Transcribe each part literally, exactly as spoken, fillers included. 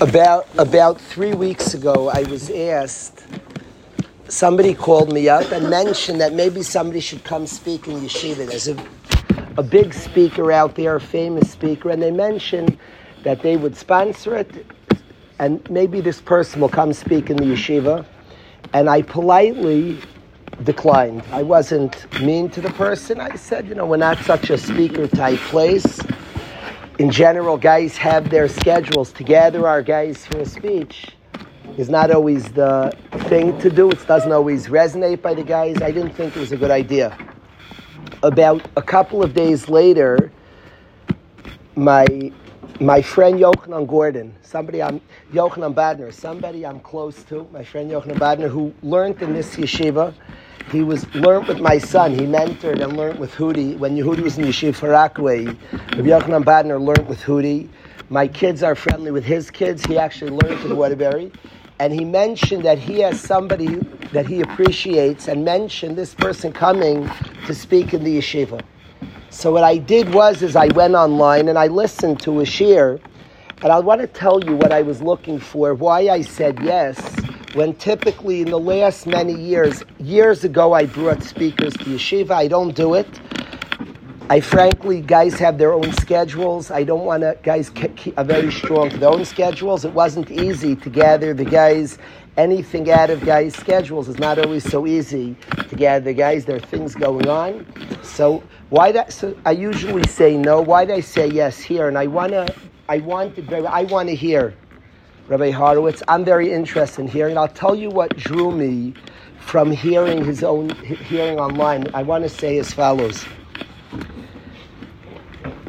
About about three weeks ago, I was asked, somebody called me up and mentioned that maybe somebody should come speak in Yeshiva. There's a, a big speaker out there, a famous speaker, and they mentioned that they would sponsor it, and maybe this person will come speak in the Yeshiva. And I politely declined. I wasn't mean to the person. I said, you know, we're not such a speaker-type place. In general, guys have their schedules. To gather our guys for a speech is not always the thing to do. It doesn't always resonate by the guys. I didn't think it was a good idea. About a couple of days later, my my friend Yochanan Gordon, somebody I'm, Yochanan Badner, somebody I'm close to, my friend Yochanan Badner, who learned in this yeshiva. He was learned with my son. He mentored and learned with Hudi. When Yehudi was in Yeshiva for Rockaway, Yochanan Badner learned with Hudi. My kids are friendly with his kids. He actually learned in Waterbury. And he mentioned that he has somebody that he appreciates and mentioned this person coming to speak in the yeshiva. So what I did was is I went online and I listened to a shir. And I want to tell you what I was looking for, why I said yes, when typically in the last many years, years ago, I brought speakers to yeshiva. I don't do it. I frankly, guys have their own schedules. I don't want to, guys are very strong to their own schedules. It wasn't easy to gather the guys. Anything out of guys' schedules is not always so easy to gather the guys. There are things going on. So why that? So I usually say no. Why did I say yes here? And I want to, I wanted, I want to hear. Rabbi Horowitz, I'm very interested in hearing. I'll tell you what drew me from hearing his own hearing online. I want to say as follows.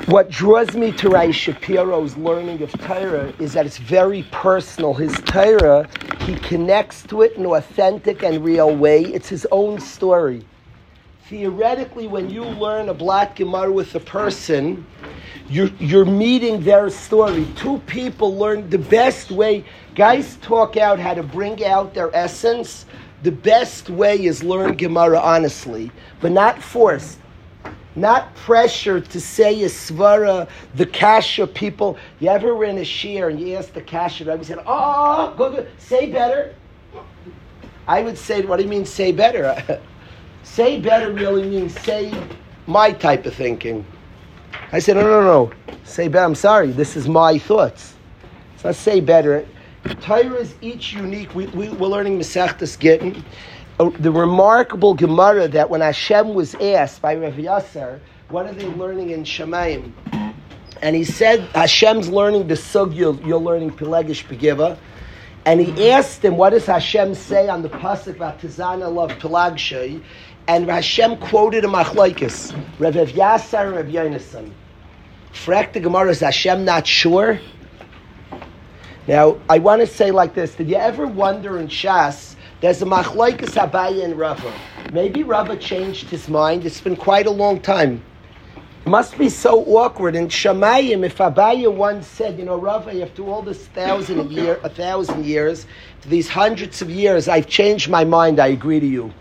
What draws me to Rai Shapiro's learning of Torah is that it's very personal. His Torah, he connects to it in an authentic and real way. It's his own story. Theoretically, when you learn a Blat Gemara with a person, You're, you're meeting their story. Two people learn the best way. Guys talk out how to bring out their essence. The best way is learn Gemara honestly, but not forced. Not pressure to say a svara, the kasha people. You ever were in a shir and you asked the kasha, Rabbi said, oh, go, go, say better. I would say, what do you mean say better? Say better really means say my type of thinking. I said, no, no, no, say better. I'm sorry, this is my thoughts. So I say better. Torah is each unique. We, we, we're learning Masechtas Gittin. Uh, the remarkable Gemara that when Hashem was asked by Rav Yasser, what are they learning in Shemayim? And he said, Hashem's learning the Sugya, you're, you're learning Pelegish Begiva. And he asked him, what does Hashem say on the Pasuk Vatizana Love Pelagshay? And Hashem quoted a Machlokes, Rav Yasser and Rav Yonason. Frak the Gemara, is Hashem not sure? Now, I want to say like this. Did you ever wonder in Shas, there's a Machlokes Abaye and Rava. Maybe Rava changed his mind. It's been quite a long time. It must be so awkward. In Shemayim, if Abaye once said, you know, Rava, after all this thousand, of year, a thousand years, to these hundreds of years, I've changed my mind. I agree to you.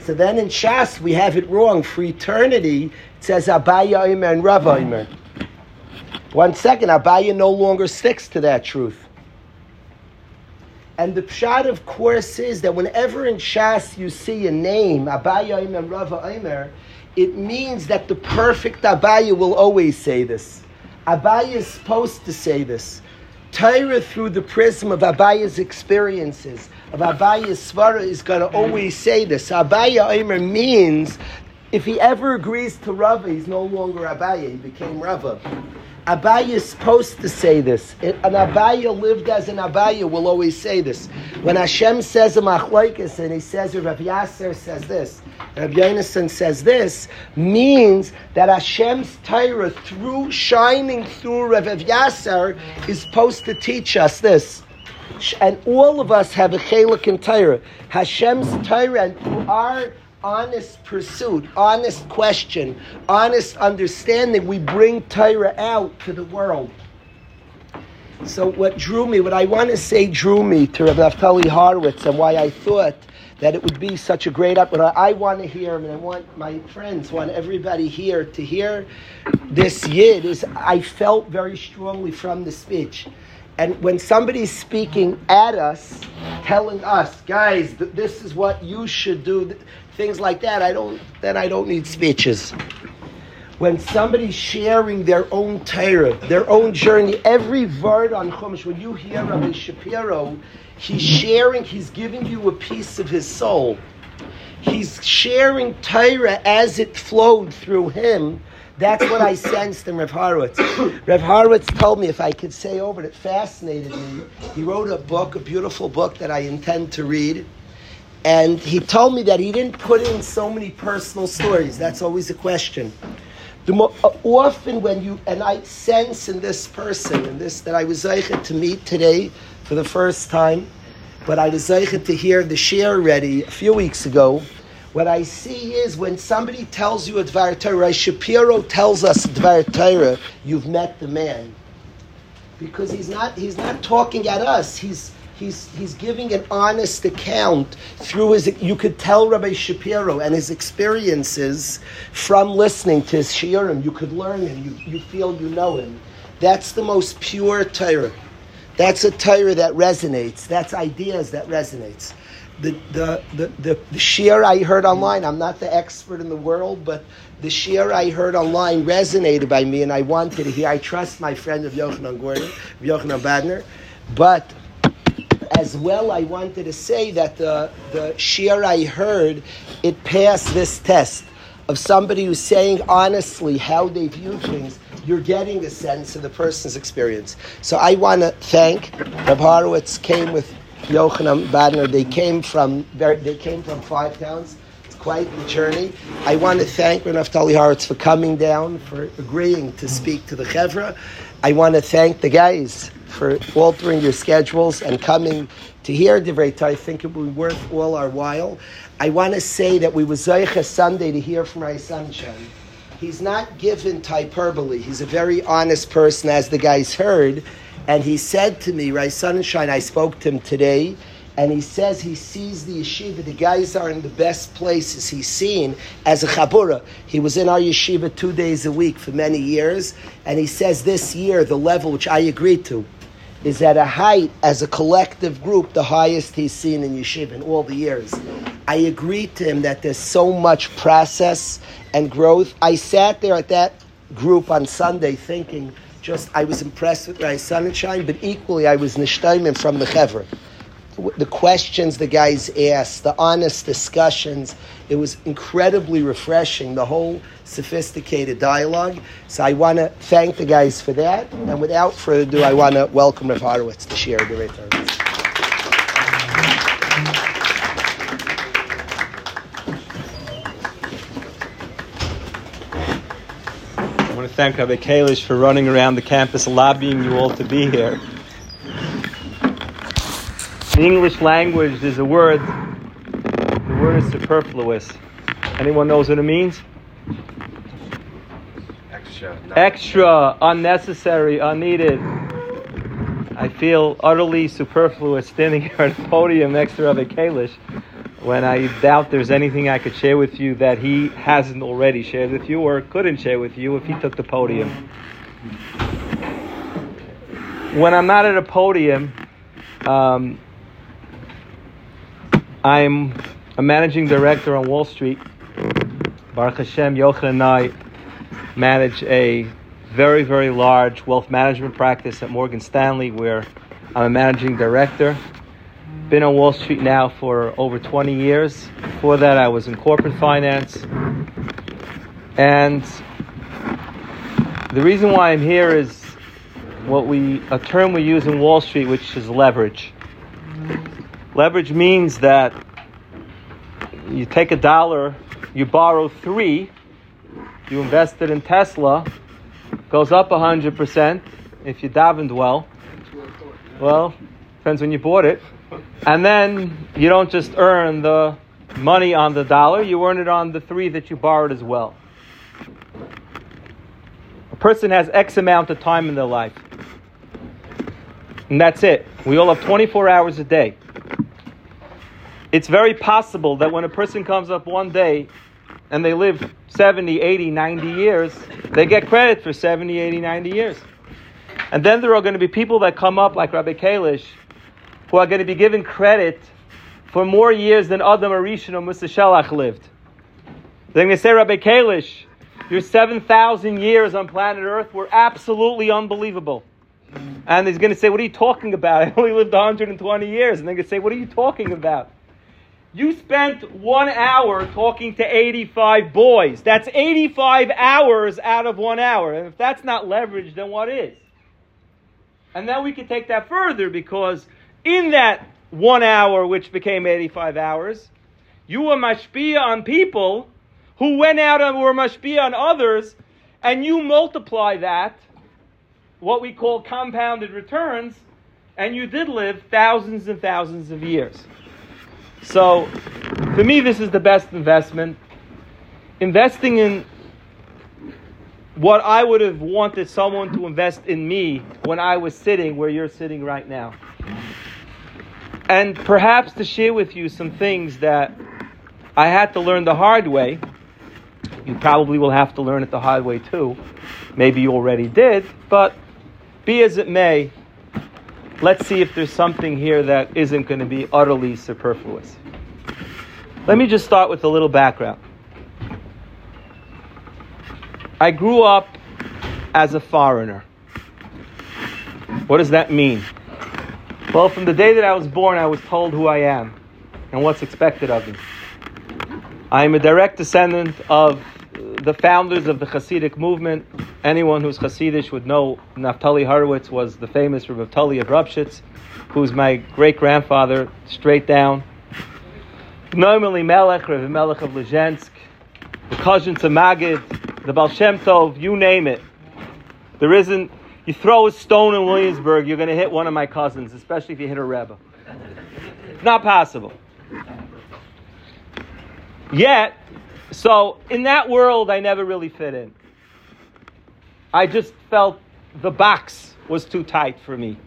So then in Shas, we have it wrong. For eternity, it says Abaye Omer and Rava Omer. One second, Abaye no longer sticks to that truth. And the pshat, of course, is that whenever in Shas you see a name, Abaye Omer and Rava Omer, it means that the perfect Abaye will always say this. Abaye is supposed to say this. Torah through the prism of Abaye's experiences, of Abaye's svara, is going to always say this. Abaye Omer means if he ever agrees to Rava, he's no longer Abaye, he became Rava. Abaye is supposed to say this. An Abaye lived as an Abaye will always say this. When Hashem says a Machlokes and he says, Rav Yasser says this, Rav Yonason says this, means that Hashem's Torah, through shining through Rav Yasser, is supposed to teach us this. And all of us have a chelek in Torah. Hashem's Torah, and through our honest pursuit, honest question, honest understanding, we bring Torah out to the world. So what drew me, what I want to say drew me to Rav Naftali Horowitz, and why I thought that it would be such a great up. I want to hear, and I want my friends, want everybody here to hear this yid, is I felt very strongly from the speech. And when somebody's speaking at us, telling us, guys, th- this is what you should do, th- things like that, I don't. Then I don't need speeches. When somebody's sharing their own Torah, their own journey, every word on Chumash, when you hear Rabbi Shapiro, he's sharing, he's giving you a piece of his soul. He's sharing Torah as it flowed through him. That's what I sensed in Rav Horowitz. Rav Horowitz told me, if I could say over it, it fascinated me. He wrote a book, a beautiful book that I intend to read. And he told me that he didn't put in so many personal stories. That's always a question. The mo- often when you, and I sense in this person, in this, that I was zeichet to meet today for the first time, but I was zeichet to hear the share already a few weeks ago. What I see is when somebody tells you a Dvar Torah, Shapiro tells us a Dvar Torah, you've met the man. Because he's not he's not talking at us. He's he's he's giving an honest account through his, you could tell Rabbi Shapiro and his experiences from listening to his shiurim. You could learn him, you, you feel you know him. That's the most pure Torah. That's a Torah that resonates. That's ideas that resonates. The the, the, the the shiur I heard online, I'm not the expert in the world, but the shiur I heard online resonated by me, and I wanted to hear. I trust my friend of Yochanan Gordon, of Yochanan Badner, but as well I wanted to say that the, the shiur I heard, it passed this test of somebody who's saying honestly how they view things. You're getting a sense of the person's experience. So I want to thank Reb Horowitz came with Yochanan Badner. They came from they came from five towns. It's quite the journey. I want to thank Rav Naftali Horowitz for coming down, for agreeing to speak to the Chevra. I want to thank the guys for altering your schedules and coming to hear Divrei Torah. I think it will be worth all our while. I want to say that we were Zoche Sunday to hear from Rai Sanchez. He's not given hyperbole. He's a very honest person, as the guys heard. And he said to me, Rai Sonenshine, I spoke to him today, and he says he sees the yeshiva. The guys are in the best places he's seen as a chabura. He was in our yeshiva two days a week for many years, and he says this year, the level, which I agree to, is at a height as a collective group, the highest he's seen in yeshiva in all the years. I agree to him that there's so much process and growth. I sat there at that group on Sunday thinking, Just, I was impressed with Rai Sonenshine, but equally I was nishtayim from the Chevra. The questions the guys asked, the honest discussions, it was incredibly refreshing, the whole sophisticated dialogue. So I want to thank the guys for that. And without further ado, I want to welcome Rav Horowitz to share the Reit Horowitz. I want to thank Rabbi Kalish for running around the campus lobbying you all to be here. In the English language, there's a word. The word is superfluous. Anyone knows what it means? Extra. Extra, unnecessary, unneeded. I feel utterly superfluous standing here at a podium next to Rabbi Kalish when I doubt there's anything I could share with you that he hasn't already shared with you or couldn't share with you if he took the podium. When I'm not at a podium, um, I'm a managing director on Wall Street. Baruch Hashem, Yochanan and I manage a very, very large wealth management practice at Morgan Stanley where I'm a managing director. Been on Wall Street now for over twenty years. Before that, I was in corporate finance. And the reason why I'm here is what we a term we use in Wall Street, which is leverage. Leverage means that you take a dollar, you borrow three, you invest it in Tesla, goes up one hundred percent if you davened well. Well, depends when you bought it. And then you don't just earn the money on the dollar, you earn it on the three that you borrowed as well. A person has X amount of time in their life. And that's it. We all have twenty-four hours a day. It's very possible that when a person comes up one day and they live seventy, eighty, ninety years, they get credit for seventy, eighty, ninety years. And then there are going to be people that come up like Rabbi Kalish, who are going to be given credit for more years than Adam Arishon or Musa Shelach lived. They're going to say, Rabbi Kalish, your seven thousand years on planet Earth were absolutely unbelievable. And he's going to say, what are you talking about? I only lived one hundred twenty years. And they're going to say, what are you talking about? You spent one hour talking to eighty-five boys. That's eighty-five hours out of one hour. And if that's not leverage, then what is? And then we can take that further, because in that one hour, which became eighty-five hours, you were mashpia on people who went out and were mashpia on others, and you multiply that, what we call compounded returns, and you did live thousands and thousands of years. So, for me, this is the best investment. Investing in what I would have wanted someone to invest in me when I was sitting where you're sitting right now. And perhaps to share with you some things that I had to learn the hard way. You probably will have to learn it the hard way too. Maybe you already did, but be as it may, let's see if there's something here that isn't going to be utterly superfluous. Let me just start with a little background. I grew up as a foreigner. What does that mean? Well, from the day that I was born, I was told who I am and what's expected of me. I am a direct descendant of the founders of the Hasidic movement. Anyone who's Hasidish would know Naftali Horowitz was the famous Reb Naftali of Rupshitz, who's my great-grandfather, straight down. Normally Melech, Reb Melech of Lezhensk, the Kozhens of Magid, the Baal Shem Tov, you name it. There isn't, you throw a stone in Williamsburg, you're going to hit one of my cousins, especially if you hit a Rebbe. Not possible. Yet, so in that world, I never really fit in. I just felt the box was too tight for me.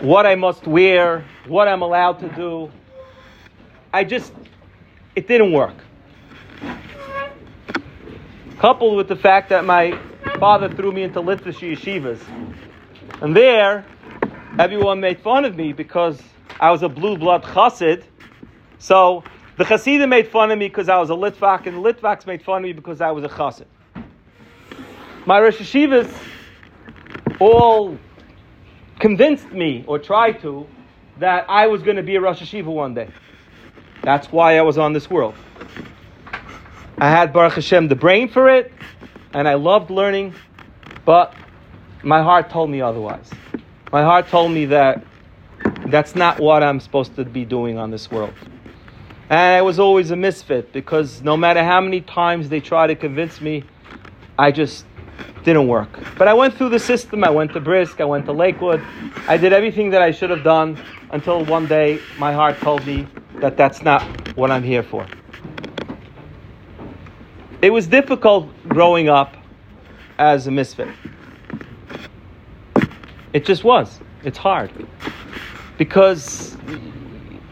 What I must wear, what I'm allowed to do. I just, it didn't work. Coupled with the fact that my father threw me into Litvish yeshivas. And there, everyone made fun of me because I was a blue blood chassid. So the chassidim made fun of me because I was a litvak, and the litvaks made fun of me because I was a chassid. My Rosh Yeshivas all convinced me, or tried to, that I was going to be a Rosh Yeshiva one day. That's why I was on this world. I had, Baruch Hashem, the brain for it, and I loved learning, but my heart told me otherwise. My heart told me that that's not what I'm supposed to be doing on this world. And I was always a misfit, because no matter how many times they tried to convince me, I just didn't work. But I went through the system. I went to Brisk. I went to Lakewood. I did everything that I should have done until one day my heart told me that that's not what I'm here for. It was difficult growing up as a misfit. It just was. It's hard. Because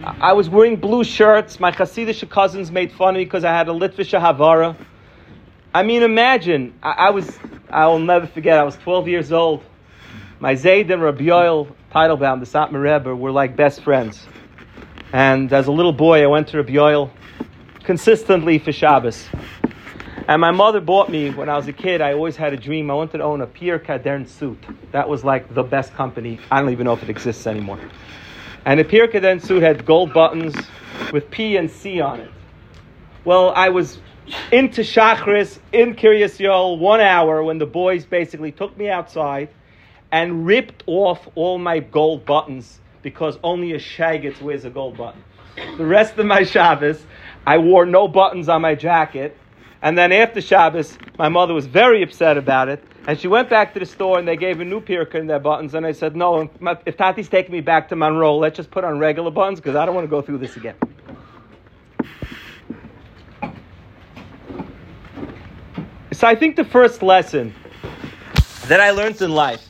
I was wearing blue shirts. My Hasidic cousins made fun of me because I had a Litvish Havara. I mean, imagine, I, I was, I will never forget, I was twelve years old. My Zayd and Rabbi Yoel Teitelbaum, the Satmar Rebbe, were like best friends. And as a little boy, I went to Rabbi Yoel consistently for Shabbos. And my mother bought me, when I was a kid, I always had a dream. I wanted to own a Pierre Cardin suit. That was like the best company. I don't even know if it exists anymore. And a Pierre Cardin suit had gold buttons with P and C on it. Well, I was into Shachris, in Kiryas Yol, one hour when the boys basically took me outside and ripped off all my gold buttons, because only a shaggitz wears a gold button. The rest of my Shabbos, I wore no buttons on my jacket. And then after Shabbos, my mother was very upset about it. And she went back to the store and they gave a new pirka in their buttons. And I said, no, if Tati's taking me back to Monroe, let's just put on regular buttons because I don't want to go through this again. So I think the first lesson that I learned in life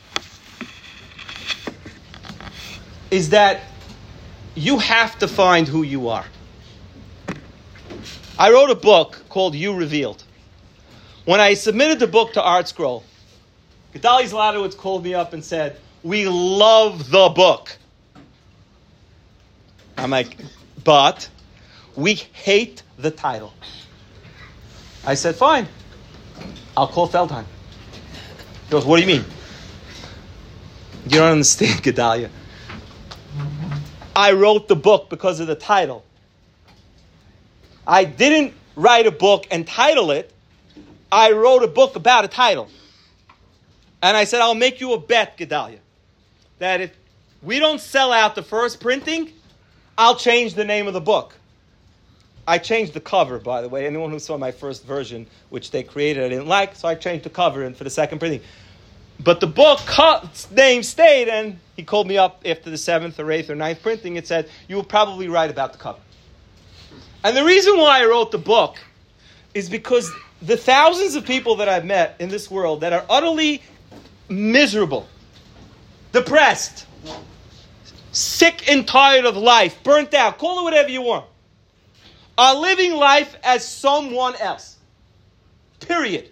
is that you have to find who you are. I wrote a book called You Revealed. When I submitted the book to Art Scroll, Gedali Zlatowicz called me up and said, "We love the book." I'm like, "But we hate the title." I said, "Fine, I'll call Feldheim." He goes, "What do you mean?" "You don't understand, Gedalia. I wrote the book because of the title. I didn't write a book and title it. I wrote a book about a title. And I said, I'll make you a bet, Gedalia, that if we don't sell out the first printing, I'll change the name of the book." I changed the cover, by the way. Anyone who saw my first version, which they created, I didn't like, so I changed the cover and for the second printing. But the book name stayed, and he called me up after the seventh or eighth or ninth printing and said, "You were probably right about the cover." And the reason why I wrote the book is because the thousands of people that I've met in this world that are utterly miserable, depressed, sick and tired of life, burnt out, call it whatever you want, are living life as someone else. Period.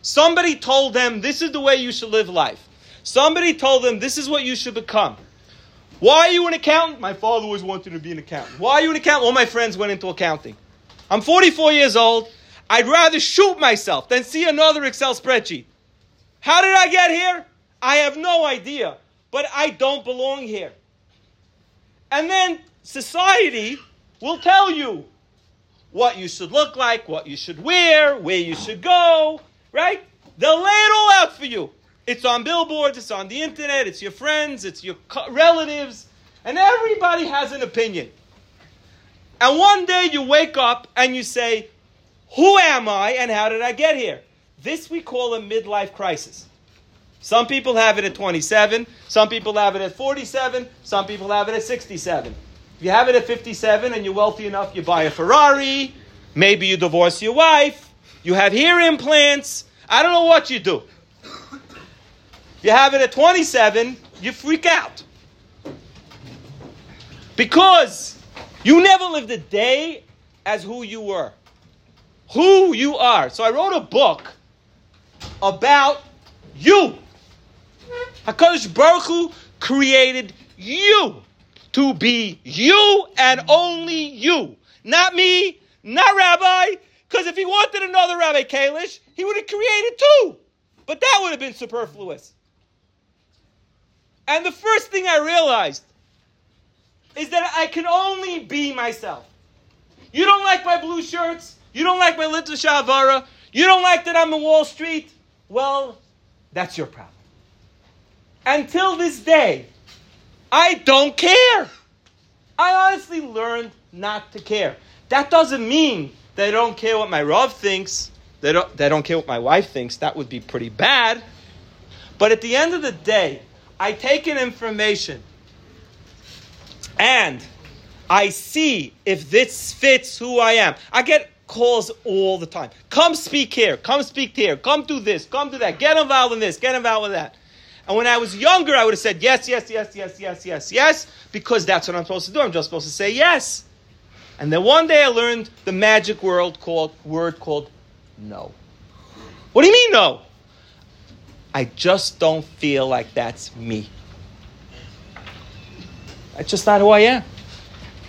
Somebody told them, this is the way you should live life. Somebody told them, this is what you should become. Why are you an accountant? My father always wanted to be an accountant. Why are you an accountant? All my friends went into accounting. I'm forty-four years old. I'd rather shoot myself than see another Excel spreadsheet. How did I get here? I have no idea. But I don't belong here. And then society will tell you what you should look like, what you should wear, where you should go. Right? They'll lay it all out for you. It's on billboards, it's on the internet, it's your friends, it's your co- relatives, and everybody has an opinion. And one day you wake up and you say, who am I and how did I get here? This we call a midlife crisis. Some people have it at twenty-seven, some people have it at forty-seven, some people have it at sixty-seven. If you have it at fifty-seven and you're wealthy enough, you buy a Ferrari, maybe you divorce your wife, you have ear implants. I don't know what you do. You have it at twenty-seven, you freak out. Because you never lived a day as who you were. Who you are. So I wrote a book about you. HaKadosh Baruch Hu created you to be you and only you. Not me, not Rabbi. Because if he wanted another Rabbi Kalish, he would have created two. But that would have been superfluous. And the first thing I realized is that I can only be myself. You don't like my blue shirts. You don't like my little shavara. You don't like that I'm in Wall Street. Well, that's your problem. Until this day, I don't care. I honestly learned not to care. That doesn't mean they don't care what my Rav thinks. They don't, they don't care what my wife thinks. That would be pretty bad. But at the end of the day, I take in information and I see if this fits who I am. I get calls all the time. Come speak here. Come speak here. Come do this. Come do that. Get involved in this. Get involved with that. And when I was younger, I would have said yes, yes, yes, yes, yes, yes, yes, because that's what I'm supposed to do. I'm just supposed to say yes. And then one day I learned the magic word called, word called no. What do you mean no? I just don't feel like that's me. That's just not who I am.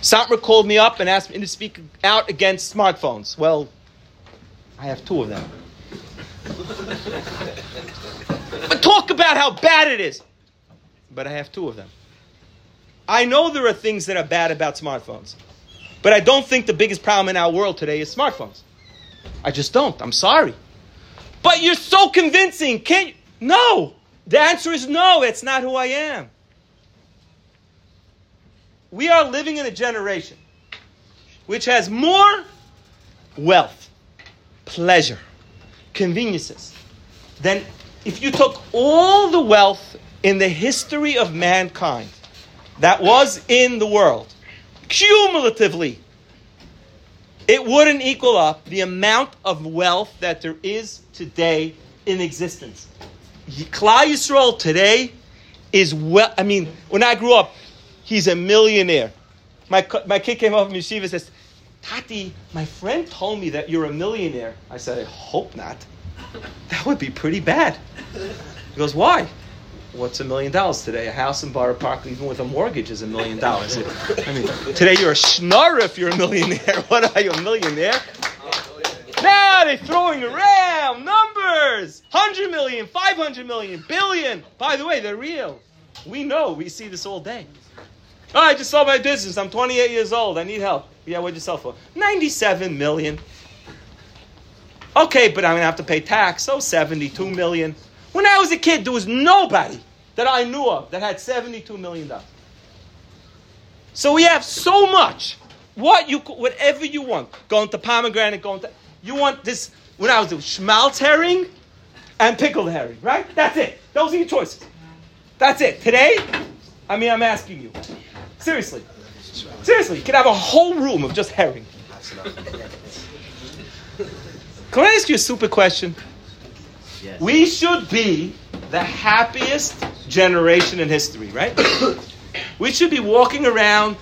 Satmar called me up and asked me to speak out against smartphones. Well, I have two of them. But talk about how bad it is. But I have two of them. I know there are things that are bad about smartphones. But I don't think the biggest problem in our world today is smartphones. I just don't. I'm sorry. But you're so convincing. Can't you? No. The answer is no. It's not who I am. We are living in a generation which has more wealth, pleasure, conveniences than if you took all the wealth in the history of mankind that was in the world. Cumulatively, it wouldn't equal up the amount of wealth that there is today in existence. Klal Yisrael today is well. I mean, when I grew up, he's a millionaire. My my kid came up from yeshiva and says, "Tati, my friend told me that you're a millionaire." I said, "I hope not." That would be pretty bad. He goes, why? What's a million dollars today? A house in Borough Park, even with a mortgage, is a million dollars. I mean, today you're a schnorr if you're a millionaire. What are you, a millionaire? Now they're throwing around numbers. one hundred million, five hundred million, billion. By the way, they're real. We know. We see this all day. Oh, I just sold my business. I'm twenty-eight years old. I need help. Yeah, what'd you sell for? ninety-seven million. Okay, but I'm going to have to pay tax. So seventy-two million. When I was a kid, there was nobody that I knew of that had seventy-two million dollars. So we have so much. What you, whatever you want. Going to pomegranate, going to... You want this... When I was a schmaltz herring and pickled herring, right? That's it. Those are your choices. That's it. Today, I mean, I'm asking you. Seriously. Seriously. You could have a whole room of just herring. Can I ask you a super question? Yes. We should be the happiest generation in history, right? We should be walking around,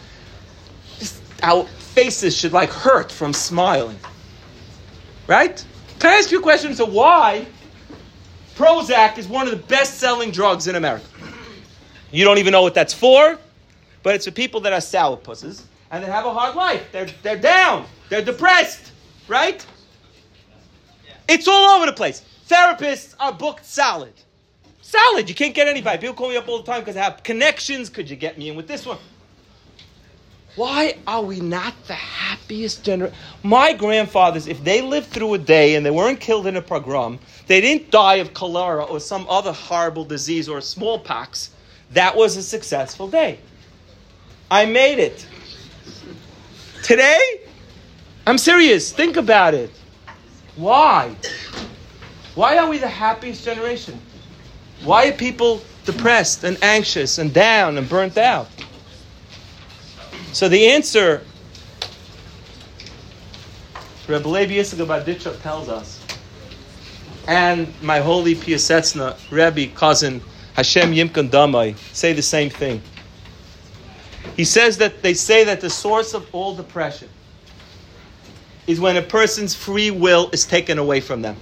just our faces should like hurt from smiling, right? Can I ask you a question? So why Prozac is one of the best-selling drugs in America? You don't even know what that's for, but it's for people that are sourpusses and they have a hard life. They're, they're down. They're depressed, right? It's all over the place. Therapists are booked solid. Solid. You can't get anybody. People call me up all the time because I have connections. Could you get me in with this one? Why are we not the happiest generation? My grandfathers, if they lived through a day and they weren't killed in a pogrom, they didn't die of cholera or some other horrible disease or smallpox, that was a successful day. I made it. Today? I'm serious. Think about it. Why? Why are we the happiest generation? Why are people depressed and anxious and down and burnt out? So the answer, Rebbe Levi Yitzchak Baditcher tells us, and my holy Piasetsna, Rebbe, cousin, Hashem Yimkon Damai, say the same thing. He says that they say that the source of all depression is when a person's free will is taken away from them.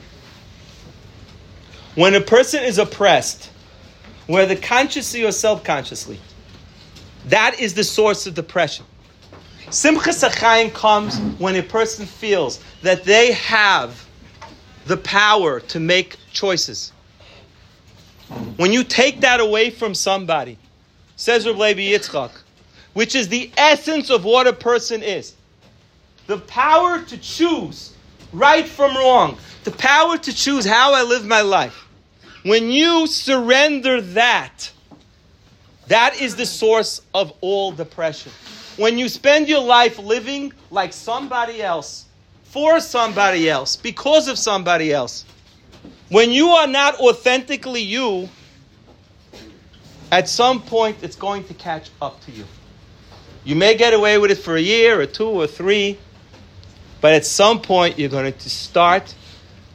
When a person is oppressed, whether consciously or subconsciously, that is the source of depression. Simchas HaChaim comes when a person feels that they have the power to make choices. When you take that away from somebody, says Reb Levi Yitzchak, which is the essence of what a person is, the power to choose right from wrong, the power to choose how I live my life. When you surrender that, that is the source of all depression. When you spend your life living like somebody else, for somebody else, because of somebody else, when you are not authentically you, at some point it's going to catch up to you. You may get away with it for a year or two or three, but at some point you're going to start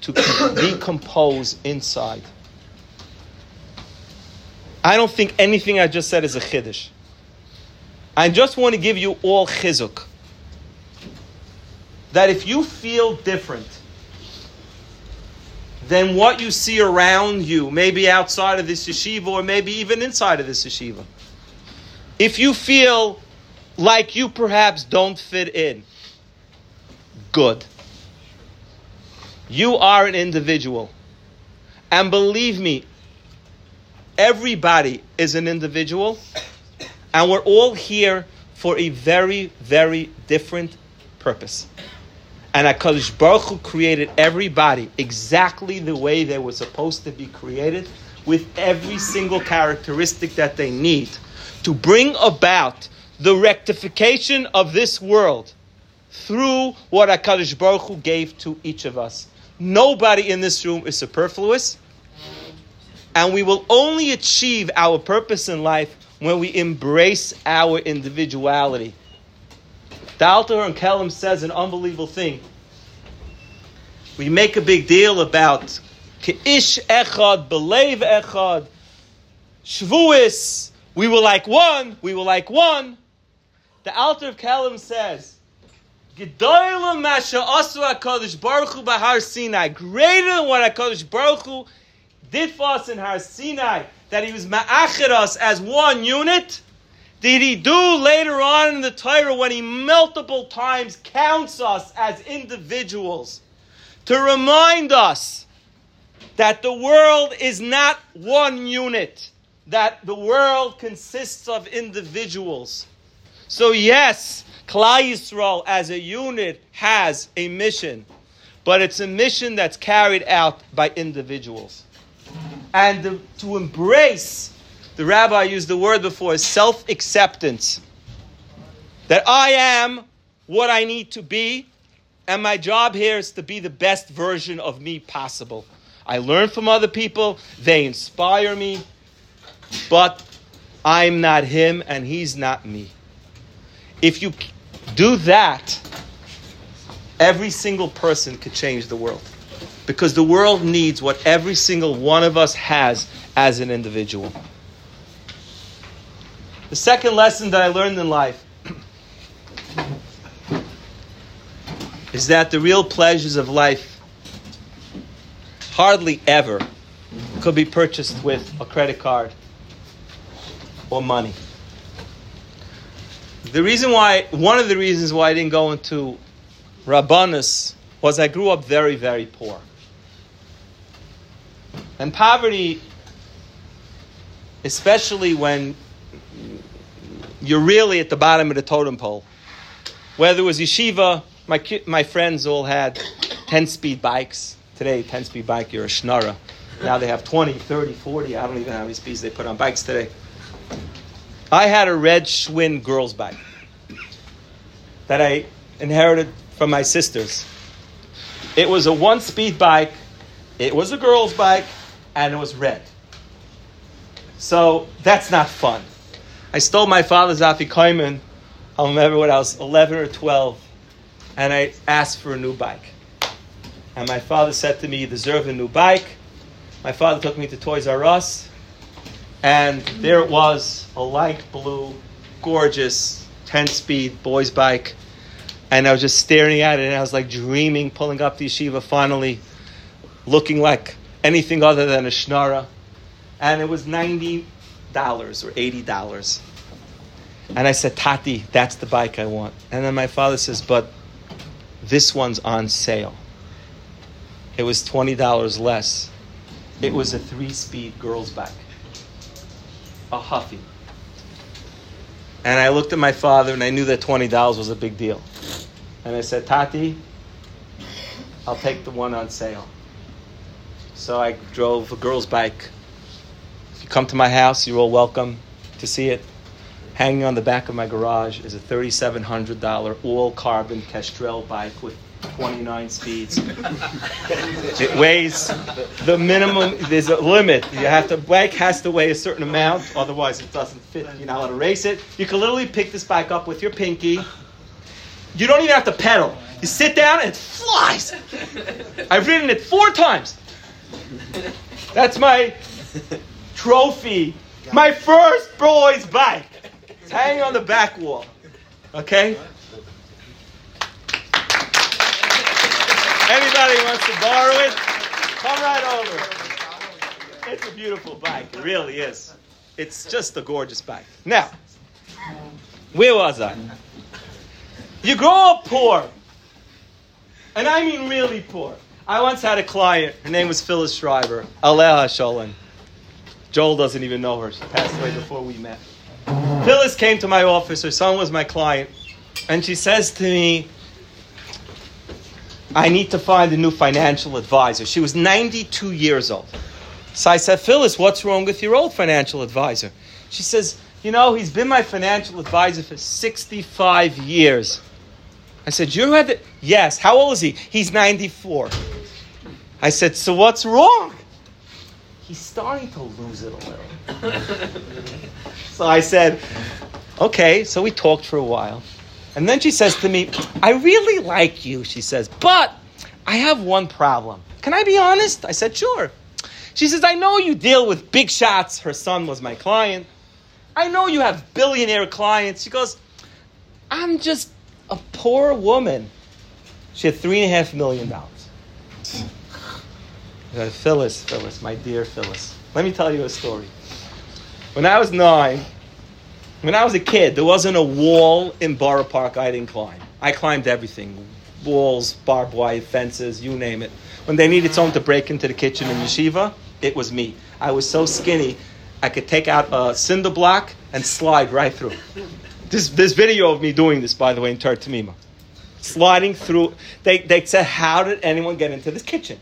to decompose inside. I don't think anything I just said is a chiddush. I just want to give you all chizuk. That if you feel different than what you see around you, maybe outside of this yeshiva or maybe even inside of this yeshiva, if you feel like you perhaps don't fit in, good. You are an individual. And believe me, everybody is an individual. And we're all here for a very, very different purpose. And HaKadosh Baruch Hu created everybody exactly the way they were supposed to be created, with every single characteristic that they need to bring about the rectification of this world through what HaKadosh Baruch Hu gave to each of us. Nobody in this room is superfluous. And we will only achieve our purpose in life when we embrace our individuality. The Alter Rebbe Kelem says an unbelievable thing. We make a big deal about Ke'ish Echad, Belev Echad, Shavuos. We were like one, we were like one. The Alter Rebbe Kelem says, Gedoyla masha asu HaKadosh Baruch Hu b'Har Sinai. Greater than what HaKadosh Baruch Hu did for us in Har Sinai, that he was ma'achid us as one unit, did he do later on in the Torah when he multiple times counts us as individuals to remind us that the world is not one unit, that the world consists of individuals. So yes, Klal Yisrael as a unit has a mission, but it's a mission that's carried out by individuals. And the, to embrace, the rabbi used the word before, self-acceptance. That I am what I need to be, and my job here is to be the best version of me possible. I learn from other people, they inspire me, but I'm not him and he's not me. If you do that, every single person could change the world. Because the world needs what every single one of us has as an individual. The second lesson that I learned in life is that the real pleasures of life hardly ever could be purchased with a credit card or money. The reason why, one of the reasons why I didn't go into Rabbanus was I grew up very, very poor. And poverty, especially when you're really at the bottom of the totem pole, whether it was yeshiva, my my friends all had ten-speed bikes. Today, ten-speed bike, you're a schnara. Now they have twenty, thirty, forty. I don't even know how many speeds they put on bikes today. I had a red Schwinn girls bike that I inherited from my sisters. It was a one-speed bike, it was a girl's bike, and it was red. So that's not fun. I stole my father's afikoman, I'll remember when I was eleven or twelve, and I asked for a new bike. And my father said to me, you deserve a new bike. My father took me to Toys R Us, and there it was, a light blue, gorgeous, ten-speed boys' bike. And I was just staring at it, and I was like dreaming, pulling up the yeshiva, finally looking like anything other than a shnara. And it was ninety dollars or eighty dollars. And I said, Tati, that's the bike I want. And then my father says, but this one's on sale. It was twenty dollars less. It was a three-speed girls' bike, a Huffy. And I looked at my father, and I knew that twenty dollars was a big deal. And I said, Tati, I'll take the one on sale. So I drove a girl's bike. If you come to my house, you're all welcome to see it. Hanging on the back of my garage is a three thousand seven hundred dollars all-carbon Castrel bike with twenty-nine speeds. It weighs the minimum, there's a limit. You have to, bike has to weigh a certain amount, otherwise it doesn't fit. You're not allowed to race it. You can literally pick this bike up with your pinky. You don't even have to pedal. You sit down and it flies. I've ridden it four times. That's my trophy. My first boy's bike. It's hanging on the back wall. Okay? Anybody wants to borrow it? Come right over. It's a beautiful bike. It really is. It's just a gorgeous bike. Now, where was I? You grow up poor. And I mean really poor. I once had a client. Her name was Phyllis Shriver. Aleha Sholem. Joel doesn't even know her. She passed away before we met. Phyllis came to my office. Her son was my client. And she says to me, I need to find a new financial advisor. She was ninety-two years old. So I said, Phyllis, what's wrong with your old financial advisor? She says, you know, he's been my financial advisor for sixty-five years. I said, you had the... Yes, how old is he? He's ninety-four. I said, so what's wrong? He's starting to lose it a little. So I said, okay, so we talked for a while. And then she says to me, I really like you, she says, but I have one problem. Can I be honest? I said, sure. She says, I know you deal with big shots. Her son was my client. I know you have billionaire clients. She goes, I'm just A poor woman. She had three and a half million dollars. Phyllis, Phyllis, my dear Phyllis. Let me tell you a story. When I was nine, when I was a kid, there wasn't a wall in Borough Park I didn't climb. I climbed everything. Walls, barbed wire, fences, you name it. When they needed someone to break into the kitchen in yeshiva, it was me. I was so skinny, I could take out a cinder block and slide right through. This this video of me doing this, by the way, in Tartamima. Sliding through. They they said, how did anyone get into this kitchen?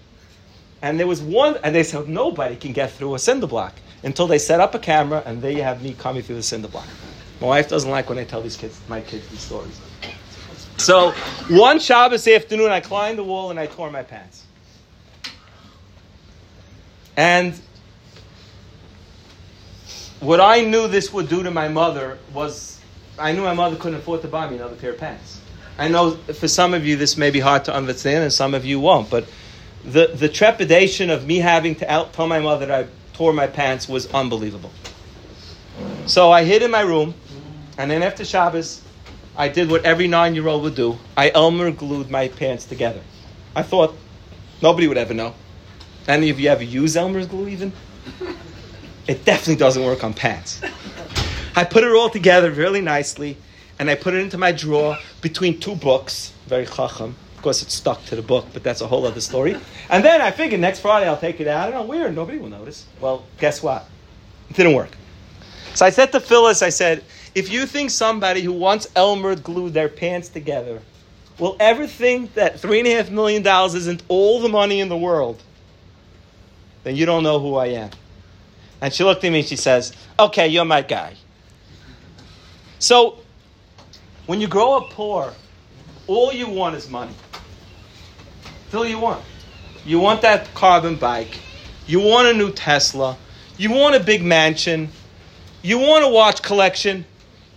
And there was one, and they said, nobody can get through a cinder block until they set up a camera, and there you have me coming through the cinder block. My wife doesn't like when I tell these kids, my kids these stories. So one Shabbos afternoon, I climbed the wall and I tore my pants. And what I knew this would do to my mother was, I knew my mother couldn't afford to buy me another pair of pants. I know for some of you this may be hard to understand, and some of you won't, but the, the trepidation of me having to out tell my mother that I tore my pants was unbelievable. So I hid in my room, and then after Shabbos, I did what every nine-year-old would do. I Elmer glued my pants together. I thought nobody would ever know. Any of you ever use Elmer's glue even? It definitely doesn't work on pants. I put it all together really nicely, and I put it into my drawer between two books. Very chacham. Of course, it stuck to the book, but that's a whole other story. And then I figured next Friday I'll take it out. I don't know, weird. Nobody will notice. Well, guess what? It didn't work. So I said to Phyllis, I said, if you think somebody who once Elmer glued their pants together will ever think that three and a half million dollars isn't all the money in the world, then you don't know who I am. And she looked at me and she says, okay, you're my guy. So when you grow up poor, all you want is money. That's all you want. You want that carbon bike. You want a new Tesla. You want a big mansion. You want a watch collection.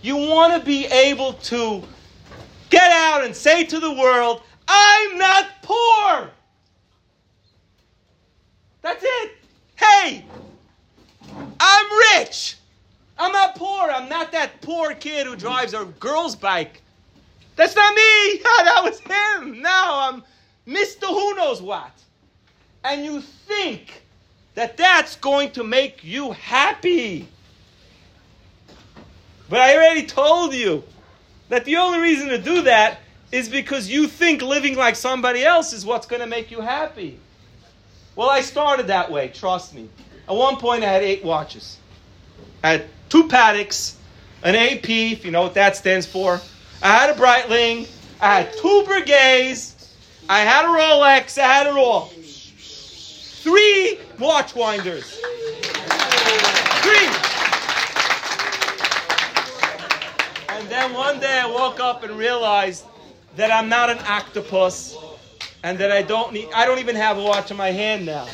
You want to be able to get out and say to the world, I'm not poor. That's it. Hey, I'm rich. I'm not poor. I'm not that poor kid who drives a girl's bike. That's not me. That was him. Now I'm Mister Who Knows What. And you think that that's going to make you happy. But I already told you that the only reason to do that is because you think living like somebody else is what's going to make you happy. Well, I started that way, trust me. At one point, I had eight watches. I had two Paddocks, an A P, if you know what that stands for. I had a Breitling. I had two Breguets. I had a Rolex. I had it all. Three watch winders. Three. And then one day I woke up and realized that I'm not an octopus and that I don't need, I don't even have a watch in my hand now.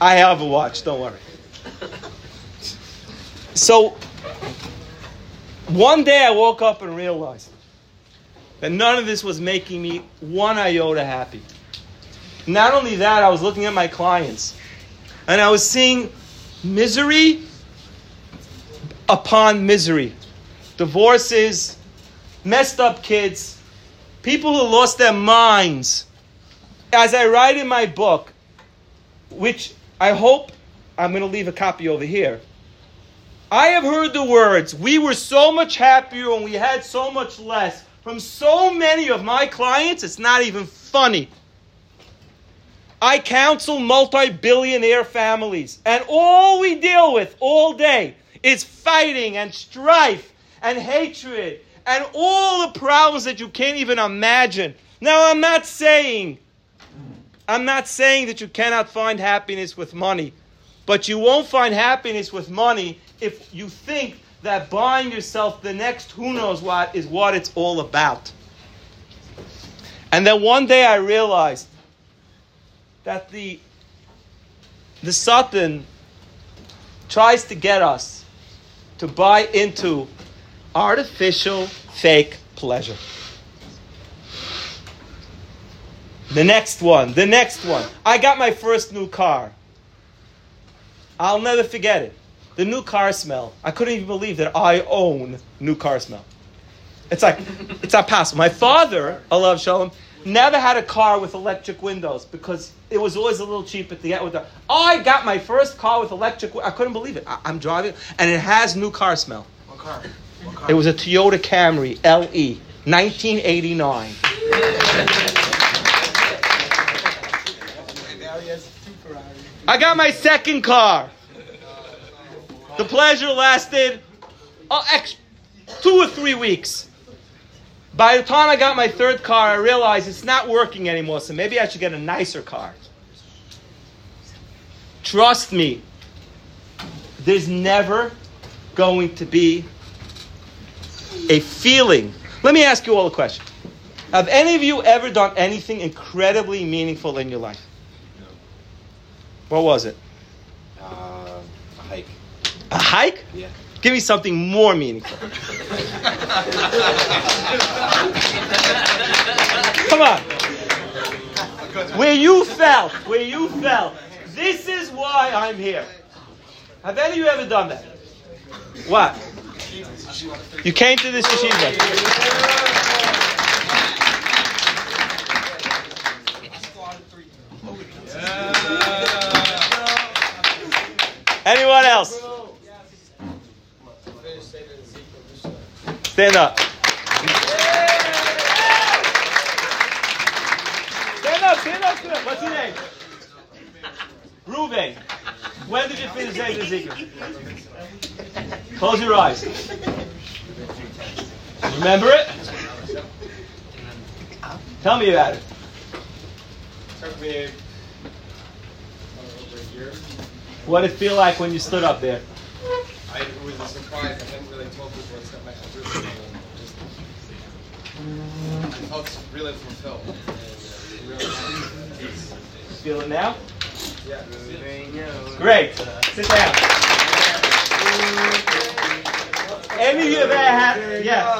I have a watch, don't worry. So one day I woke up and realized that none of this was making me one iota happy. Not only that, I was looking at my clients and I was seeing misery upon misery. Divorces, messed up kids, people who lost their minds. As I write in my book, which I hope I'm going to leave a copy over here, I have heard the words, we were so much happier and we had so much less, from so many of my clients, it's not even funny. I counsel multi-billionaire families, and all we deal with all day is fighting and strife and hatred and all the problems that you can't even imagine. Now, I'm not saying, I'm not saying that you cannot find happiness with money, but you won't find happiness with money if you think that buying yourself the next who knows what is what it's all about. And then one day I realized that the, the Satan tries to get us to buy into artificial, fake pleasure. The next one, the next one. I got my first new car. I'll never forget it. The new car smell. I couldn't even believe that I own new car smell. It's like, it's not possible. My father, Allah Shalom, never had a car with electric windows because it was always a little cheap at the end. I got my first car with electric. I couldn't believe it. I, I'm driving, and it has new car smell. What car? What car? It was a Toyota Camry L E, nineteen eighty-nine. I got my second car. The pleasure lasted uh, ex- two or three weeks. By the time I got my third car, I realized it's not working anymore, so maybe I should get a nicer car. Trust me, there's never going to be a feeling. Let me ask you all a question. Have any of you ever done anything incredibly meaningful in your life? No. What was it? Uh, a hike. A hike? Yeah. Give me something more meaningful. Come on. Where you felt, where you felt, this is why I'm here. Have any of you ever done that? What? You came to this yeshiva. Anyone else? Stand up. Stand up, stand up, stand up. What's your name? Reuven. When did you finish Zayt and Zikr? Close your eyes. Remember it? Tell me about it. Took me over a year. What did it feel like when you stood up there? I, it was a surprise. I hadn't really told people except my elders. Just, I felt really fulfilled. And, uh, really feel it now? Yeah. Great. Sit down. Any of you ever had? Yeah.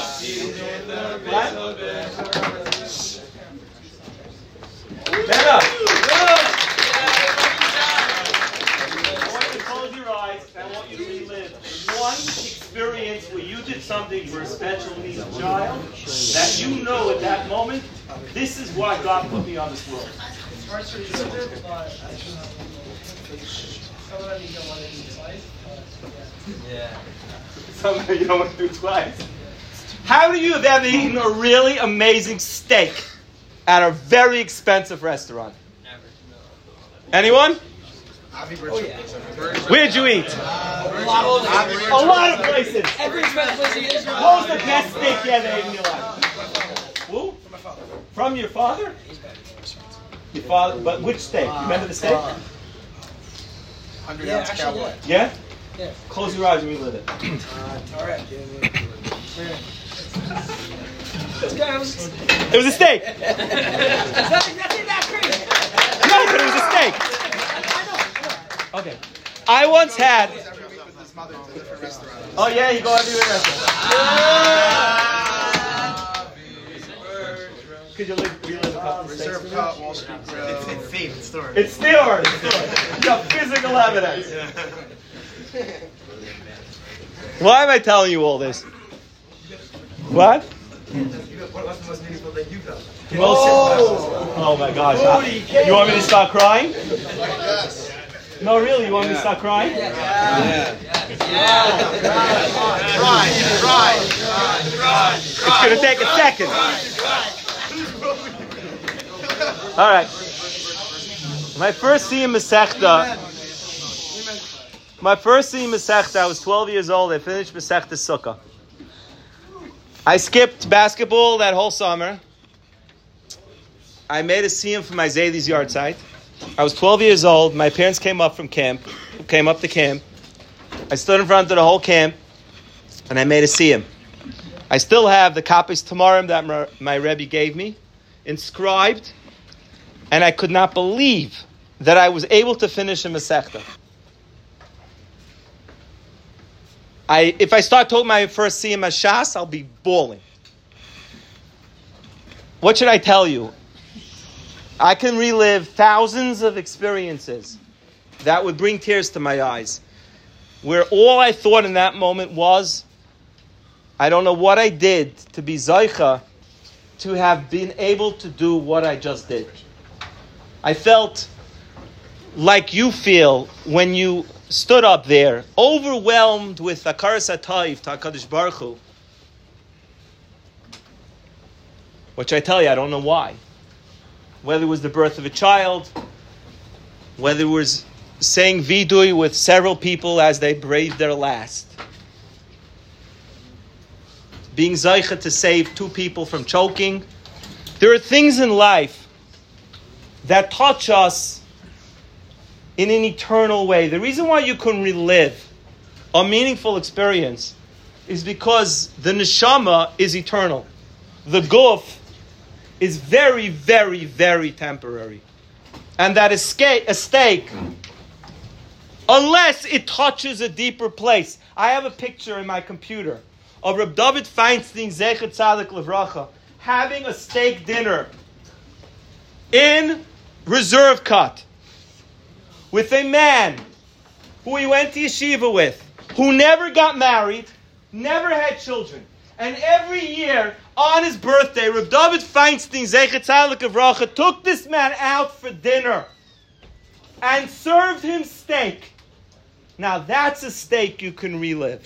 Stand up. Experience where you did something for a special needs child that you know at that moment, this is why God put me on this world. Yeah. Something you don't want to do twice. How many of you have ever eaten a really amazing steak at a very expensive restaurant? Anyone? Oh, yeah. Where'd you eat? Uh, a, lot of, a lot of places. Every special place. What was the best steak you ever ate in your life? Who? From my father. From your father? Your father. But which steak? You remember the steak? one hundred yeah, ounce cowboy. Yeah? Yeah. Close your eyes and relive it. All right. It was a steak. No, but it was a steak. Okay. I once had... Oh, yeah, you go everywhere. Ah, yeah. Could you relive a couple of Reserve Cup, Wall Street Road. It's, it's safe. It's stored. It's stored. It's got physical evidence. Why am I telling you all this? What? What was the most meaningful that you got? Oh, oh my gosh. I, you want me to start crying? Yes. No, really? You want yeah. me to start crying? Yeah. Yeah. Yeah. Cry, cry, cry, It's going to take a second. All right. My first Siyum Masechta. My first Siyum Masechta, I was twelve years old. I finished Masechta Sukkah. I skipped basketball that whole summer. I made a Siyum for my Zaydi's yard site. I was twelve years old. My parents came up from camp, came up to camp. I stood in front of the whole camp, and I made a siyum. I still have the Kapis Tamarim that my Rebbe gave me, inscribed, and I could not believe that I was able to finish a Masechta. I, if I start told my first siyum as Shas, I'll be bawling. What should I tell you? I can relive thousands of experiences that would bring tears to my eyes, where all I thought in that moment was, I don't know what I did to be Zaycha to have been able to do what I just did. I felt like you feel when you stood up there, overwhelmed with Hakaras HaTov to HaKadosh Baruch Hu. Which I tell you, I don't know why. Whether it was the birth of a child, whether it was saying vidui with several people as they breathed their last. Being zaycha to save two people from choking. There are things in life that touch us in an eternal way. The reason why you can relive a meaningful experience is because the neshama is eternal. The guf is very, very, very temporary. And that escape, a stake, unless it touches a deeper place. I have a picture in my computer of Reb David Feinstein, Zecher Tzadik Livracha, having a steak dinner in Reserve Cut with a man who he went to yeshiva with, who never got married, never had children. And every year, on his birthday, Reb David Feinstein, Zecher Tzadik Livracha, took this man out for dinner and served him steak. Now that's a steak you can relive.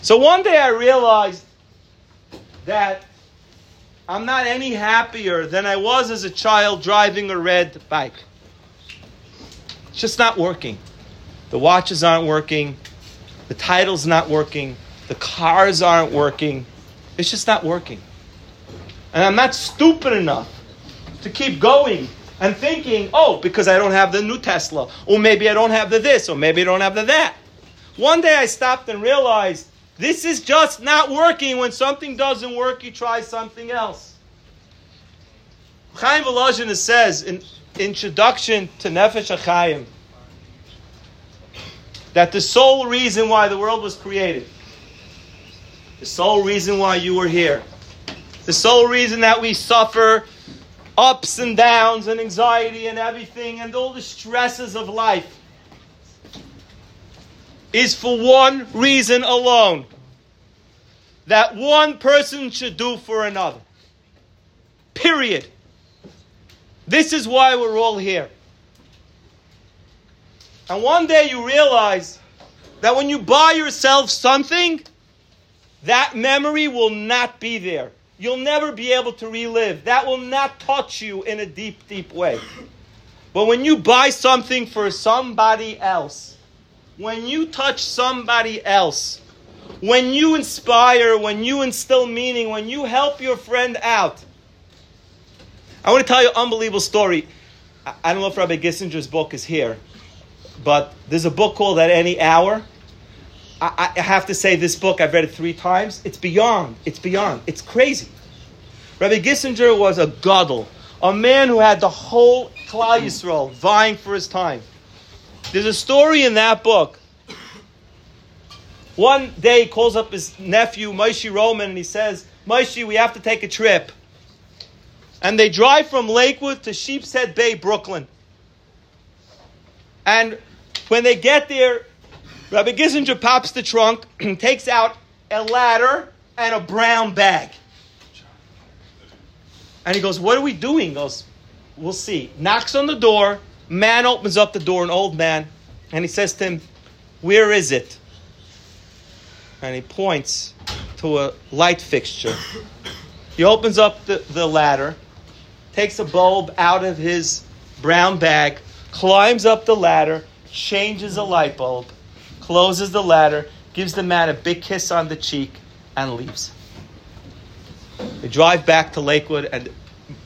So one day I realized that I'm not any happier than I was as a child driving a red bike. It's just not working. The watches aren't working. The title's not working. The cars aren't working. It's just not working. And I'm not stupid enough to keep going and thinking, oh, because I don't have the new Tesla, or maybe I don't have the this, or maybe I don't have the that. One day I stopped and realized, this is just not working. When something doesn't work, you try something else. Chaim Volozhin says, in Introduction to Nefesh HaChaim, that the sole reason why the world was created, the sole reason why you were here, the sole reason that we suffer ups and downs and anxiety and everything and all the stresses of life is for one reason alone. That one person should do for another. Period. This is why we're all here. And one day you realize that when you buy yourself something, that memory will not be there. You'll never be able to relive. That will not touch you in a deep, deep way. But when you buy something for somebody else, when you touch somebody else, when you inspire, when you instill meaning, when you help your friend out. I want to tell you an unbelievable story. I don't know if Rabbi Gissinger's book is here, but there's a book called At Any Hour. I have to say this book, I've read it three times. It's beyond, it's beyond, it's crazy. Rabbi Gissinger was a gadol, a man who had the whole Klal Yisrael vying for his time. There's a story in that book. One day he calls up his nephew, Moshe Roman, and he says, Moshe, we have to take a trip. And they drive from Lakewood to Sheepshead Bay, Brooklyn. And when they get there, Rabbi Gissinger pops the trunk and takes out a ladder and a brown bag. And he goes, what are we doing? He goes, we'll see. Knocks on the door. Man opens up the door, an old man. And he says to him, where is it? And he points to a light fixture. He opens up the, the ladder, takes a bulb out of his brown bag, climbs up the ladder, changes a light bulb, closes the ladder, gives the man a big kiss on the cheek, and leaves. They drive back to Lakewood, and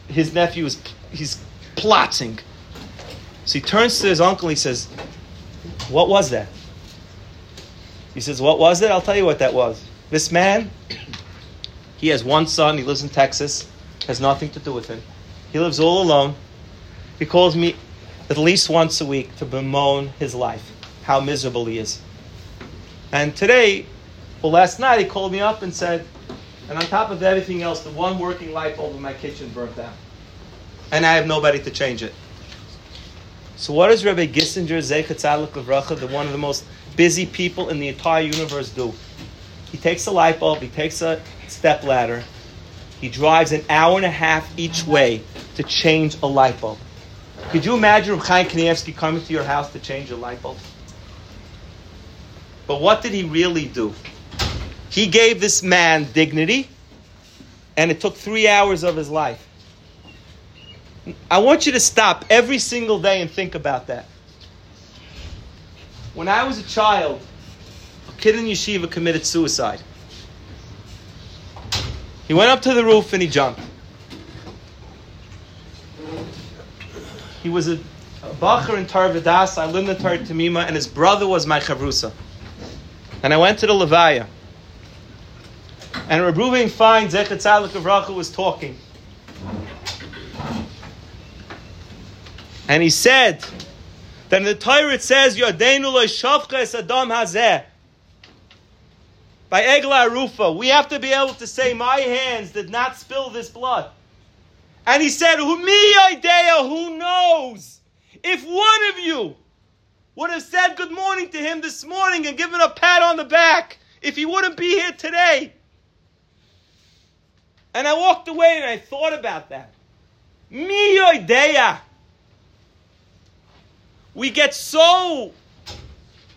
his nephew is he's plotting. So he turns to his uncle, he says, what was that? He says, what was it? I'll tell you what that was. This man, he has one son, he lives in Texas, has nothing to do with him. He lives all alone. He calls me at least once a week to bemoan his life, how miserable he is. And today, well, last night he called me up and said, and on top of everything else, the one working light bulb in my kitchen burnt out. And I have nobody to change it. So what does Rabbi Gissinger, Zecher Tzadik Livracha, the one of the most busy people in the entire universe, do? He takes a light bulb, he takes a step ladder. He drives an hour and a half each way to change a light bulb. Could you imagine Reb Chaim Kanievsky coming to your house to change a light bulb? But what did he really do? He gave this man dignity, and it took three hours of his life. I want you to stop every single day and think about that. When I was a child, a kid in yeshiva committed suicide. He went up to the roof and he jumped. He was a, a bacher in Tar V'das. I lived in Tar Tamima, and his brother was my chavrusa. And I went to the Levaya. And Reb Ruven Fine, Zecher Tzaddik Livracha, was talking. And he said, then the Torah it says, Yodenu lo yishavcha es adam hazeh. By Eglah Arufa, we have to be able to say, my hands did not spill this blood. And he said, Mi Yodea, who knows? If one of you would have said good morning to him this morning and given a pat on the back, if he wouldn't be here today. And I walked away and I thought about that. Mi Yodea. We get so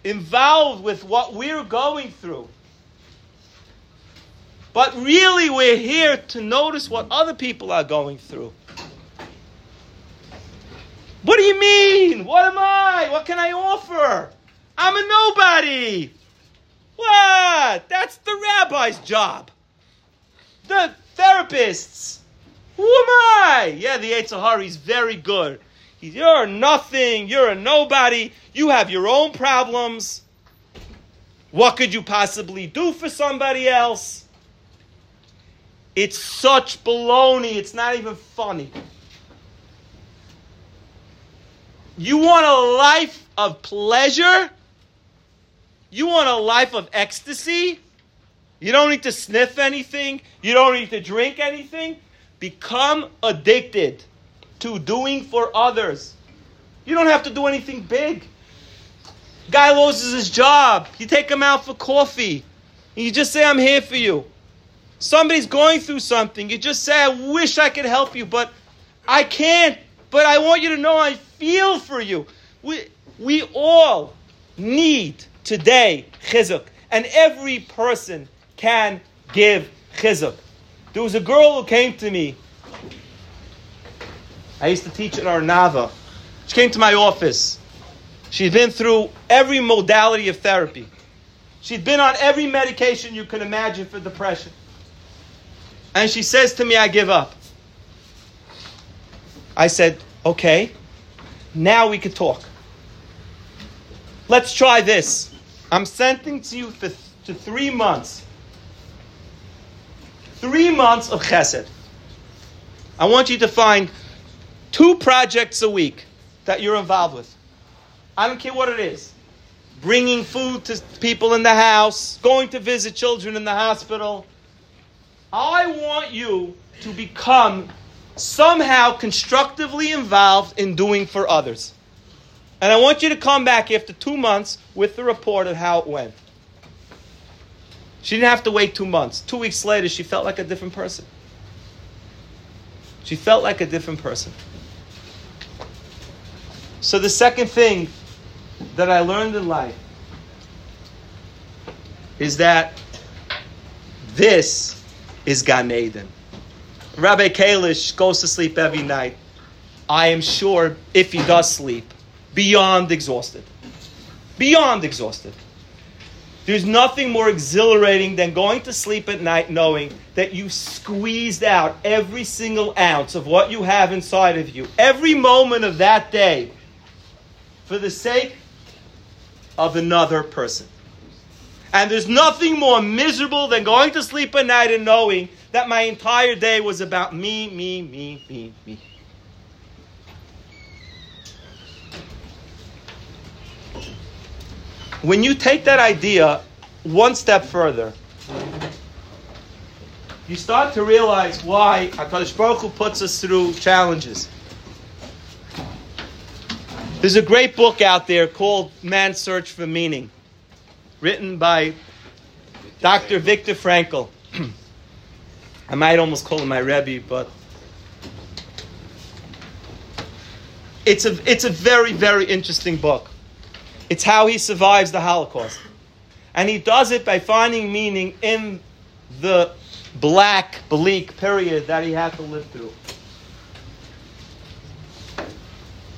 involved with what we're going through. But really, we're here to notice what other people are going through. What do you mean? What am I? What can I offer? I'm a nobody. What? That's the rabbi's job. The therapists. Who am I? Yeah, the Yetzer Hara is very good. You're nothing. You're a nobody. You have your own problems. What could you possibly do for somebody else? It's such baloney, it's not even funny. You want a life of pleasure? You want a life of ecstasy? You don't need to sniff anything. You don't need to drink anything. Become addicted to doing for others. You don't have to do anything big. Guy loses his job. You take him out for coffee. And you just say, I'm here for you. Somebody's going through something. You just say, I wish I could help you, but I can't. But I want you to know I feel for you. We, we all need today chizuk. And every person can give chizuk. There was a girl who came to me. I used to teach at Arnava. She came to my office. She'd been through every modality of therapy. She'd been on every medication you could imagine for depression. And she says to me, I give up. I said, okay, now we can talk. Let's try this. I'm sentencing you for th- to three months. Three months of chesed. I want you to find two projects a week that you're involved with. I don't care what it is. Bringing food to people in the house, going to visit children in the hospital. I want you to become somehow constructively involved in doing for others. And I want you to come back after two months with the report of how it went. She didn't have to wait two months. Two weeks later, she felt like a different person. She felt like a different person. So the second thing that I learned in life is that this is Gan Eden. Rabbi Kalish goes to sleep every night. I am sure if he does sleep, beyond exhausted. Beyond exhausted. There's nothing more exhilarating than going to sleep at night knowing that you squeezed out every single ounce of what you have inside of you. Every moment of that day for the sake of another person. And there's nothing more miserable than going to sleep at night and knowing that my entire day was about me, me, me, me, me. When you take that idea one step further, you start to realize why HaKadosh Baruch Hu puts us through challenges. There's a great book out there called Man's Search for Meaning, written by Doctor Viktor Frankl. I might almost call him my Rebbe, but it's a it's a very, very interesting book. It's how he survives the Holocaust. And he does it by finding meaning in the black, bleak period that he had to live through.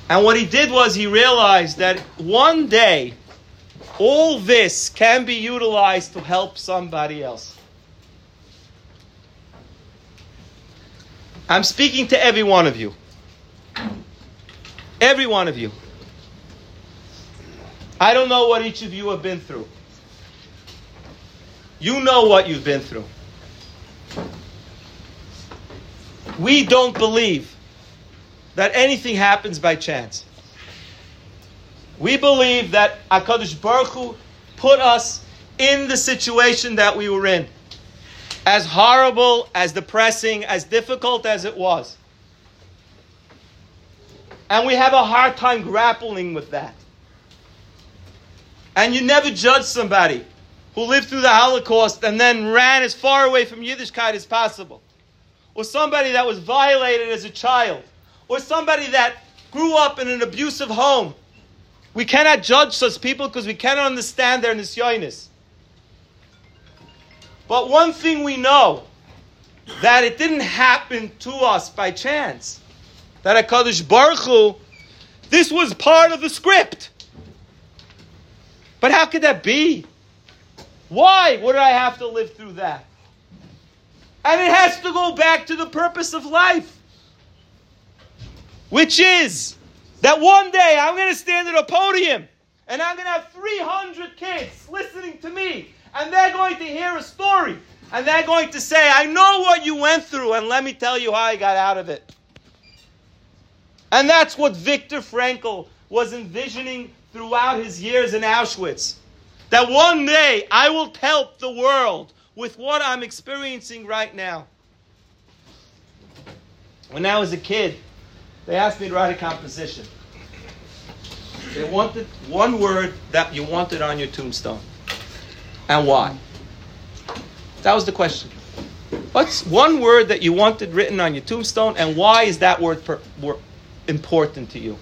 And what he did was he realized that one day, all this can be utilized to help somebody else. I'm speaking to every one of you. Every one of you. I don't know what each of you have been through. You know what you've been through. We don't believe that anything happens by chance. We believe that HaKadosh Baruch Hu put us in the situation that we were in. As horrible, as depressing, as difficult as it was. And we have a hard time grappling with that. And you never judge somebody who lived through the Holocaust and then ran as far away from Yiddishkeit as possible. Or somebody that was violated as a child. Or somebody that grew up in an abusive home. We cannot judge such people because we cannot understand their nisyonis. But one thing we know, that it didn't happen to us by chance. That HaKadosh Baruch Hu, this was part of the script. But how could that be? Why would I have to live through that? And it has to go back to the purpose of life, which is that one day I'm going to stand at a podium and I'm going to have three hundred kids listening to me, and they're going to hear a story and they're going to say, I know what you went through, and let me tell you how I got out of it. And that's what Viktor Frankl was envisioning throughout his years in Auschwitz. That one day I will help the world with what I'm experiencing right now. When I was a kid, they asked me to write a composition. They wanted one word that you wanted on your tombstone. And why? That was the question. What's one word that you wanted written on your tombstone, and why is that word per, wor- important to you?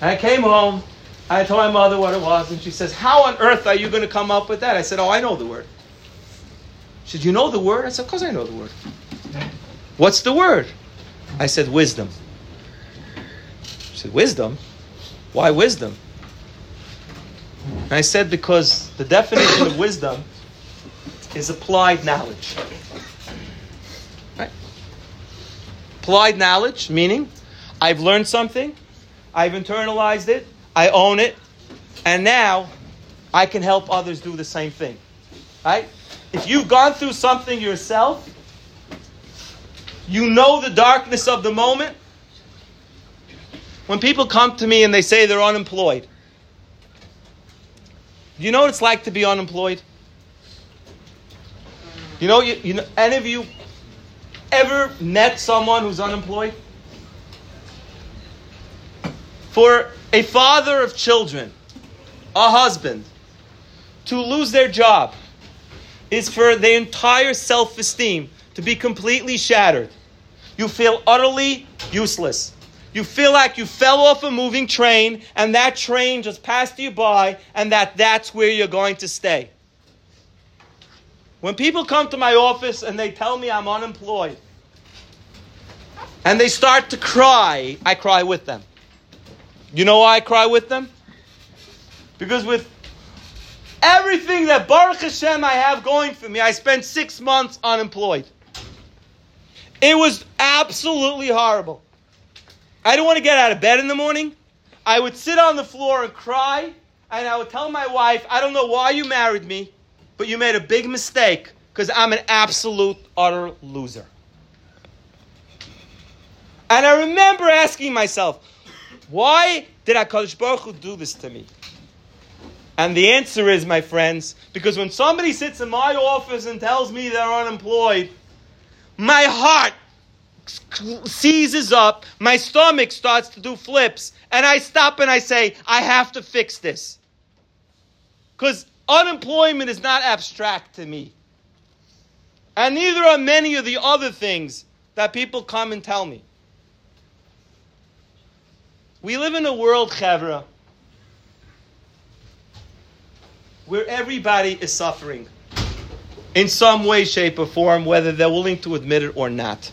And I came home. I told my mother what it was, and she says, how on earth are you going to come up with that? I said, oh, I know the word. She said, you know the word? I said, of course I know the word. What's the word? I said, wisdom. She said, wisdom? Why wisdom? And I said, because the definition of wisdom is applied knowledge. Right? Applied knowledge, meaning I've learned something, I've internalized it, I own it, and now I can help others do the same thing. Right? If you've gone through something yourself, you know the darkness of the moment. When people come to me and they say they're unemployed, do you know what it's like to be unemployed? You know, you, you know, any of you ever met someone who's unemployed? For a father of children, a husband, to lose their job is for their entire self-esteem to be completely shattered. You feel utterly useless. You feel like you fell off a moving train, and that train just passed you by, and that that's where you're going to stay. When people come to my office and they tell me I'm unemployed, and they start to cry, I cry with them. You know why I cry with them? Because with everything that Baruch Hashem I have going for me, I spent six months unemployed. It was absolutely horrible. I didn't want to get out of bed in the morning. I would sit on the floor and cry, and I would tell my wife, I don't know why you married me, but you made a big mistake because I'm an absolute, utter loser. And I remember asking myself, why did HaKadosh Baruch Hu do this to me? And the answer is, my friends, because when somebody sits in my office and tells me they're unemployed, my heart seizes up, my stomach starts to do flips, and I stop and I say, I have to fix this. Because Unemployment is not abstract to me. And neither are many of the other things that people come and tell me. We live in a world, Chevra, where everybody is suffering in some way, shape, or form, whether they're willing to admit it or not.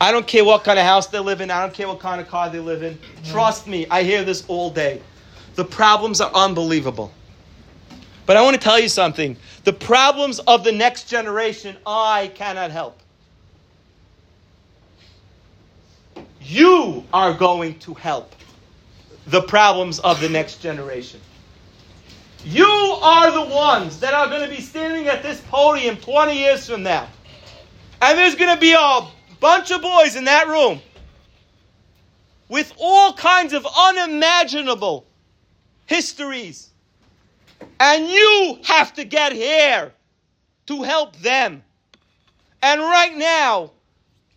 I don't care what kind of house they live in. I don't care what kind of car they live in. Trust me, I hear this all day. The problems are unbelievable. But I want to tell you something. The problems of the next generation, I cannot help. You are going to help the problems of the next generation. You are the ones that are going to be standing at this podium twenty years from now. And there's going to be a bunch of boys in that room with all kinds of unimaginable histories. And you have to get here to help them. And right now,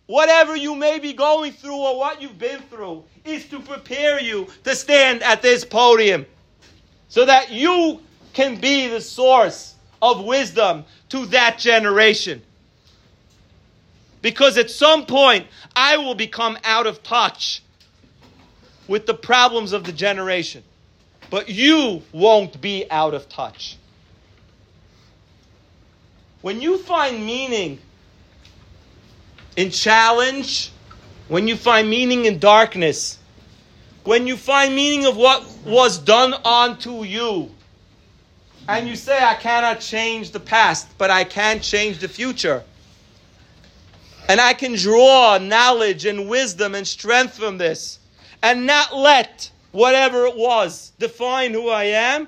whatever you may be going through or what you've been through is to prepare you to stand at this podium so that you can be the source of wisdom to that generation. Because at some point, I will become out of touch with the problems of the generation. But you won't be out of touch. When you find meaning in challenge, when you find meaning in darkness, when you find meaning of what was done unto you, and you say, I cannot change the past, but I can change the future. And I can draw knowledge and wisdom and strength from this, and not let whatever it was define who I am.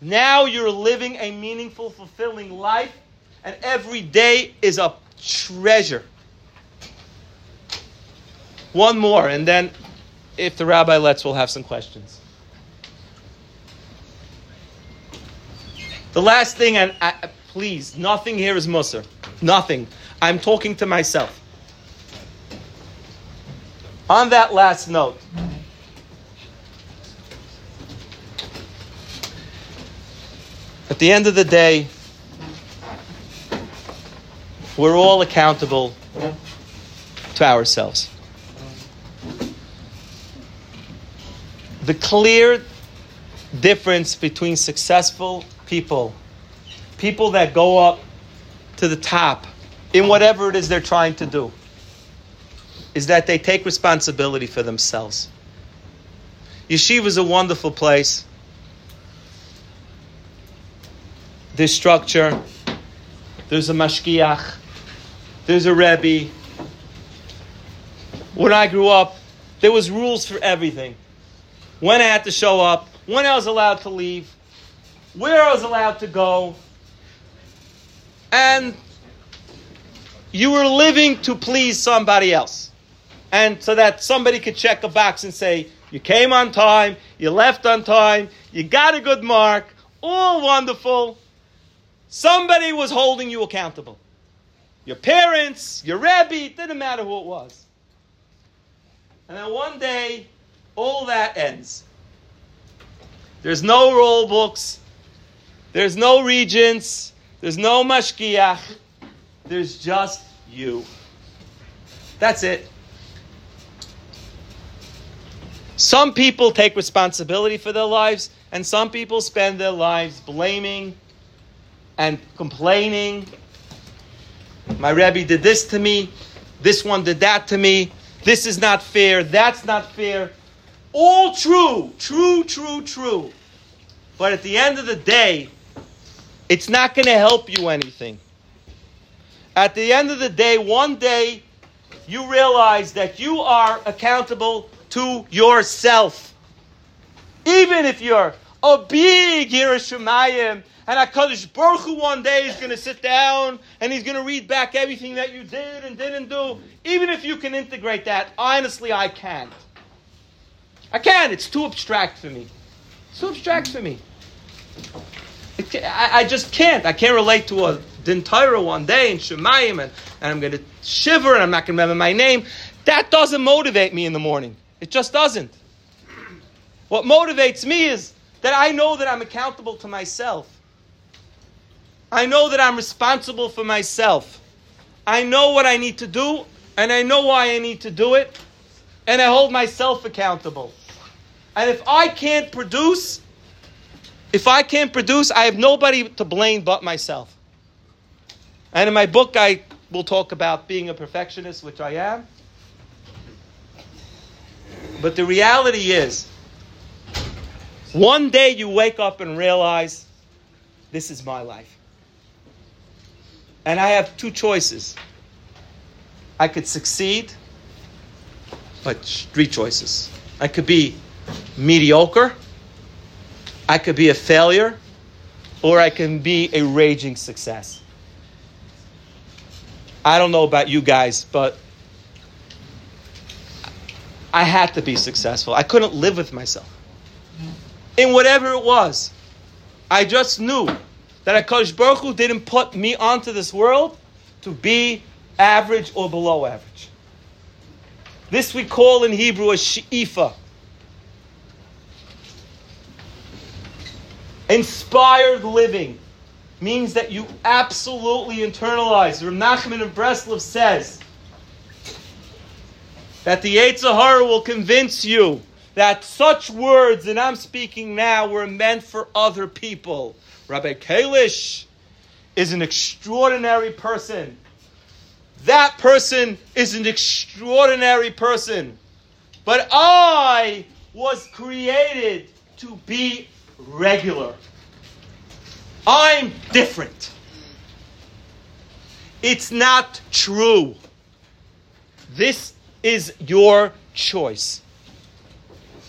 Now you're living a meaningful, fulfilling life, and every day is a treasure. One more, and then if the rabbi lets, we'll have some questions. The last thing, and I, please, nothing here is Musar. Nothing. I'm talking to myself. On that last note, at the end of the day, we're all accountable to ourselves. The clear difference between successful people, people that go up to the top in whatever it is they're trying to do, is that they take responsibility for themselves. Yeshiva is a wonderful place. There's structure. There's a mashgiach. There's a Rebbe. When I grew up, there was rules for everything. When I had to show up, when I was allowed to leave, where I was allowed to go. And you were living to please somebody else. And so that somebody could check a box and say, you came on time, you left on time, you got a good mark, all wonderful. Somebody was holding you accountable. Your parents, your Rebbe, didn't matter who it was. And then one day, all that ends. There's no roll books. There's no regents. There's no mashgiach. There's just you. That's it. Some people take responsibility for their lives, and some people spend their lives blaming and complaining. My Rebbe did this to me. This one did that to me. This is not fair. That's not fair. All true. True, true, true. But at the end of the day, it's not going to help you anything. At the end of the day, one day, you realize that you are accountable to yourself. Even if you're a big Yiras Shamayim, and HaKadosh Baruch Hu one day is going to sit down and he's going to read back everything that you did and didn't do. Even if you can integrate that, honestly, I can't. I can't. It's too abstract for me. It's too abstract for me. I, I just can't. I can't relate to a Din Torah one day in Shemayim, and, and I'm going to shiver, and I'm not going to remember my name. That doesn't motivate me in the morning. It just doesn't. What motivates me is That I know that I'm accountable to myself. I know that I'm responsible for myself. I know what I need to do, and I know why I need to do it, and I hold myself accountable. And if I can't produce, if I can't produce, I have nobody to blame but myself. And in my book, I will talk about being a perfectionist, which I am. But the reality is, one day you wake up and realize, this is my life. And I have two choices. I could succeed, but three choices. I could be mediocre, I could be a failure, or I can be a raging success. I don't know about you guys, but I had to be successful. I couldn't live with myself. In whatever it was, I just knew that HaKadosh Baruch Hu didn't put me onto this world to be average or below average. This we call in Hebrew a she'ifa. Inspired living means that you absolutely internalize. Reb Nachman of Breslov says that the Yetzer Hara will convince you that such words that I'm speaking now were meant for other people. Rabbi Kalish is an extraordinary person. That person is an extraordinary person. But I was created to be regular. I'm different. It's not true. This is your choice.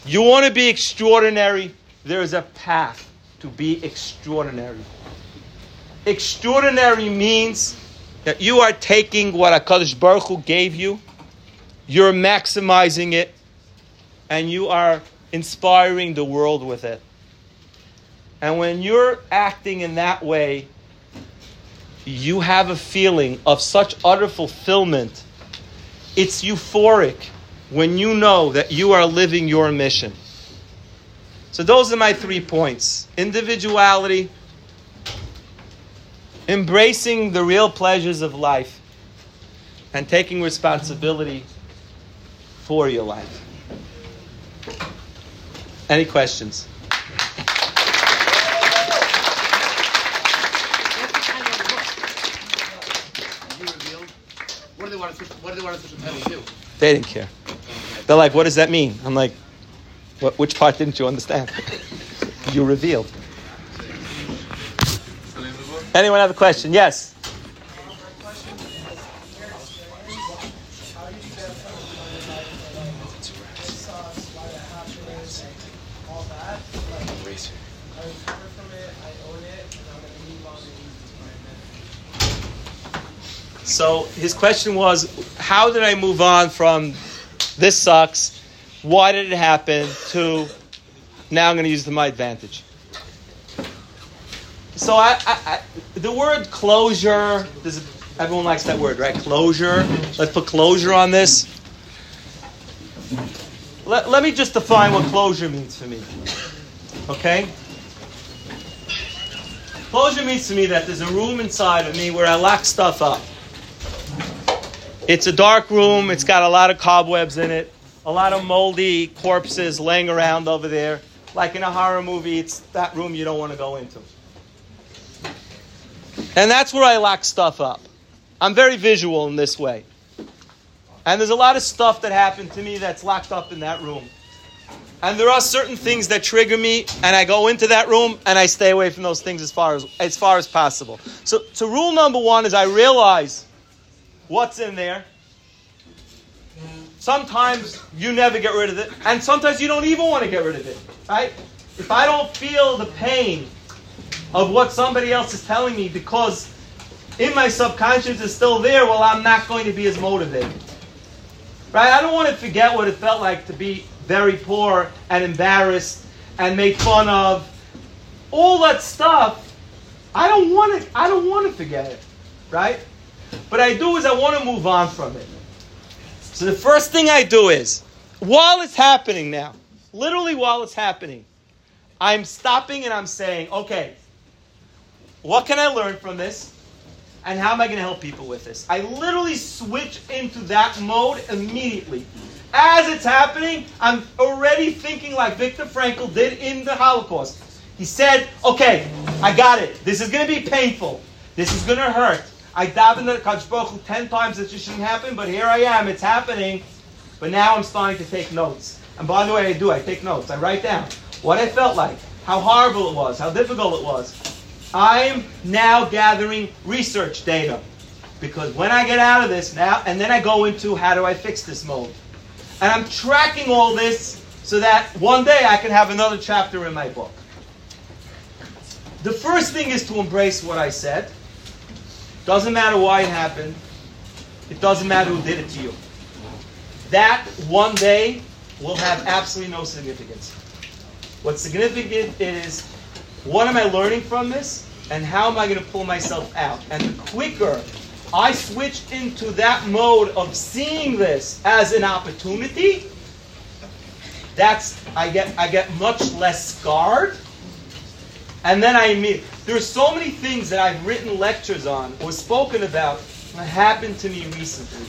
You want to be extraordinary? There is a path to be extraordinary. Extraordinary means that you are taking what HaKadosh Baruch Hu gave you, you're maximizing it, and you are inspiring the world with it. And when you're acting in that way, you have a feeling of such utter fulfillment. It's euphoric when you know that you are living your mission. So those are my three points. Individuality, embracing the real pleasures of life, and taking responsibility for your life. Any questions? What do they want to switch the title to? They didn't care. They're like, what does that mean? I'm like, what, which part didn't you understand? You revealed. Anyone have a question? Yes. So his question was, how did I move on from this sucks, why did it happen, to now I'm going to use it to my advantage? So I, I, I, the word closure, this is, everyone likes that word, right? Closure. Let's put closure on this. Let, let me just define what closure means for me. Okay? Closure means to me that there's a room inside of me where I lock stuff up. It's a dark room. It's got a lot of cobwebs in it, a lot of moldy corpses laying around over there. Like in a horror movie, it's that room you don't want to go into. And that's where I lock stuff up. I'm very visual in this way. And there's a lot of stuff that happened to me that's locked up in that room. And there are certain things that trigger me, and I go into that room, and I stay away from those things as far as, as far as possible. So, so rule number one is I realize what's in there. Sometimes you never get rid of it, and sometimes you don't even want to get rid of it, right? If I don't feel the pain of what somebody else is telling me because in my subconscious it's still there, well, I'm not going to be as motivated, right? I don't want to forget what it felt like to be very poor and embarrassed and made fun of. All that stuff, I don't want to, I don't want to forget it, right? But I do is I want to move on from it. So the first thing I do is, while it's happening now, literally while it's happening, I'm stopping and I'm saying, okay, what can I learn from this? And how am I going to help people with this? I literally switch into that mode immediately. As it's happening, I'm already thinking like Viktor Frankl did in the Holocaust. He said, okay, I got it. This is going to be painful. This is going to hurt. I davened the Kadosh Baruch Hu ten times that this shouldn't happen, but here I am. It's happening. But now I'm starting to take notes. And by the way, I do. I take notes. I write down what I felt like, how horrible it was, how difficult it was. I'm now gathering research data, because when I get out of this now, and then I go into how do I fix this mode. And I'm tracking all this so that one day I can have another chapter in my book. The first thing is to embrace what I said. Doesn't matter why it happened. It doesn't matter who did it to you. That one day will have absolutely no significance. What's significant is, what am I learning from this? And how am I going to pull myself out? And the quicker I switch into that mode of seeing this as an opportunity, that's I get I get much less scarred. And then I mean, there are so many things that I've written lectures on or spoken about that happened to me recently.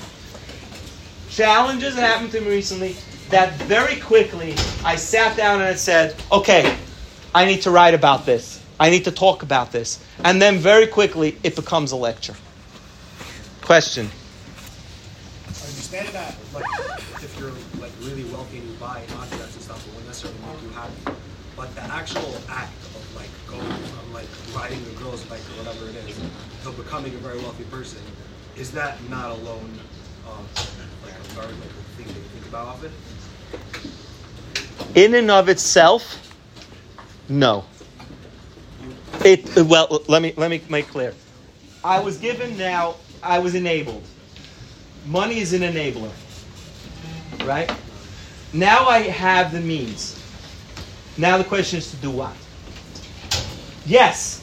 Challenges that happened to me recently that very quickly I sat down and I said, okay, I need to write about this. I need to talk about this. And then very quickly, it becomes a lecture. Question? I understand that, like, if you're like really wealthy and you buy objects and stuff, it won't necessarily make you happy. But the actual act of like going, um, like riding the girl's bike or whatever it is, of becoming a very wealthy person, is that not alone um, like a very like a thing that you think about often? In and of itself. No. It well. Let me let me make clear. I was given now. I was enabled. Money is an enabler, right? Now I have the means. Now the question is to do what? Yes.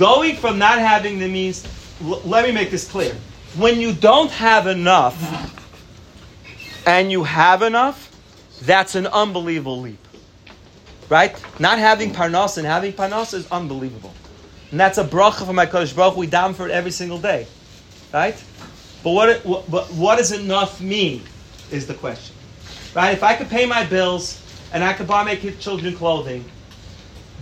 Going from not having the means. L- let me make this clear. When you don't have enough, and you have enough, that's an unbelievable leap. Right? Not having parnas and having parnas is unbelievable. And that's a bracha from HaKadosh Baruch Hu. We daven for it every single day. Right? But what, it, what, but what does enough mean is the question. Right? If I could pay my bills and I could buy my children clothing,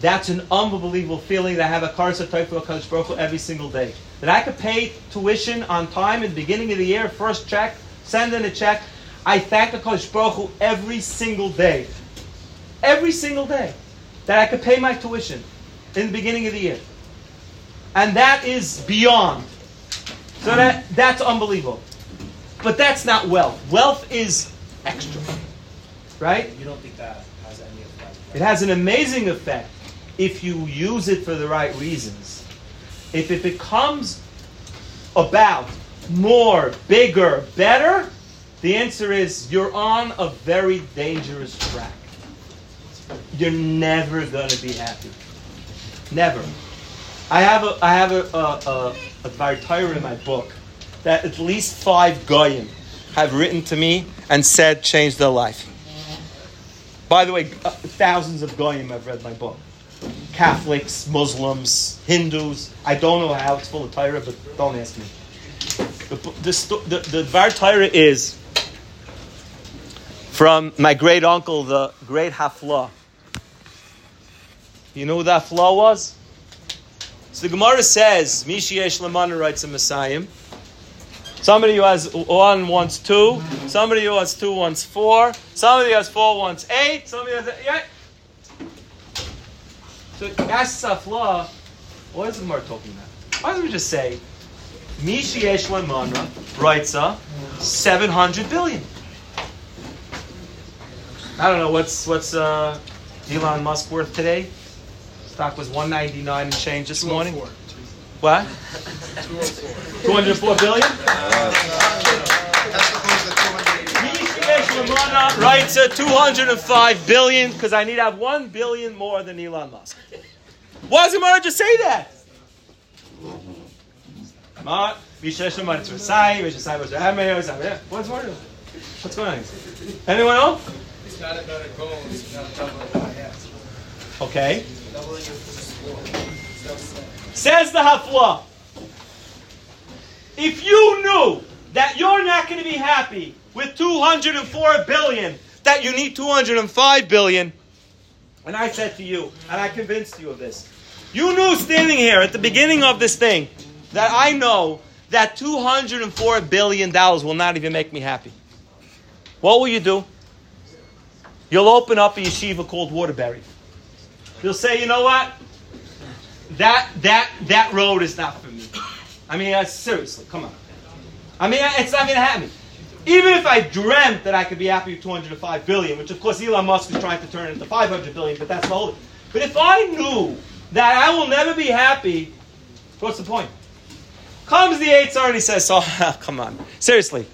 that's an unbelievable feeling that I have a karas hatov for HaKadosh Baruch Hu every single day. That I could pay tuition on time at the beginning of the year, first check, send in a check. I thank HaKadosh Baruch Hu every single day. Every single day, that I could pay my tuition in the beginning of the year. And that is beyond. So that that's unbelievable. But that's not wealth. Wealth is extra. Right? You don't think that has any effect? Right? It has an amazing effect if you use it for the right reasons. If it becomes about more, bigger, better, the answer is you're on a very dangerous track. You're never going to be happy. Never. I have a I have a a, a, a Torah in my book that at least five goyim have written to me and said changed their life. By the way, thousands of goyim have read my book. Catholics, Muslims, Hindus. I don't know how it's full of Torah, but don't ask me. The the the, the Torah is from my great uncle, the great Haflah. You know who that flaw was? So the Gemara says, Mishi Yesh Lamana writes a Messiah. Somebody who has one wants two. Somebody who has two wants four. Somebody who has four wants eight. Somebody who has eight. Yeah. So that's a flaw. What is the Gemara talking about? Why don't we just say, Mishi Yesh Lamana writes a seven hundred billion. I don't know, what's what's uh, Elon Musk worth today? Stock was one ninety-nine and change this morning. What? two hundred four billion? He writes a two hundred five billion because I need to have one billion more than Elon Musk. Why does Gemara just say that? What's more? What's going on? Anyone else? It's not about a goal. It's not about what I have. Okay? Says the Hafla, if you knew that you're not going to be happy with two hundred four billion, that you need two hundred five billion, and I said to you, and I convinced you of this, you knew standing here at the beginning of this thing that I know that two hundred four billion dollars will not even make me happy. What will you do? You'll open up a yeshiva called Waterbury. You'll say, you know what? That that that road is not for me. I mean, uh, seriously, come on. I mean, it's not going to happen. Even if I dreamt that I could be happy with two hundred five billion dollars, which of course Elon Musk is trying to turn into five hundred billion dollars, but that's the whole thing. But if I knew that I will never be happy, what's the point? Comes the Yetzer and he says, oh, come on. Seriously.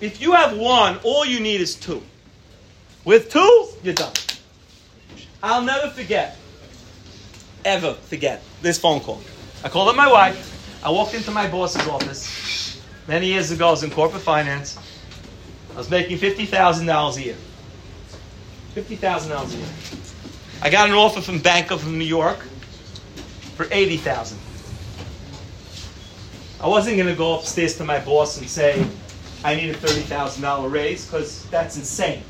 If you have one, all you need is two. With two, you're done. I'll never forget, ever forget, this phone call. I called up my wife. I walked into my boss's office. Many years ago, I was in corporate finance. I was making fifty thousand dollars a year. fifty thousand dollars a year. I got an offer from Bank of New York for eighty thousand dollars. I wasn't going to go upstairs to my boss and say, I need a thirty thousand dollars raise, because that's insane.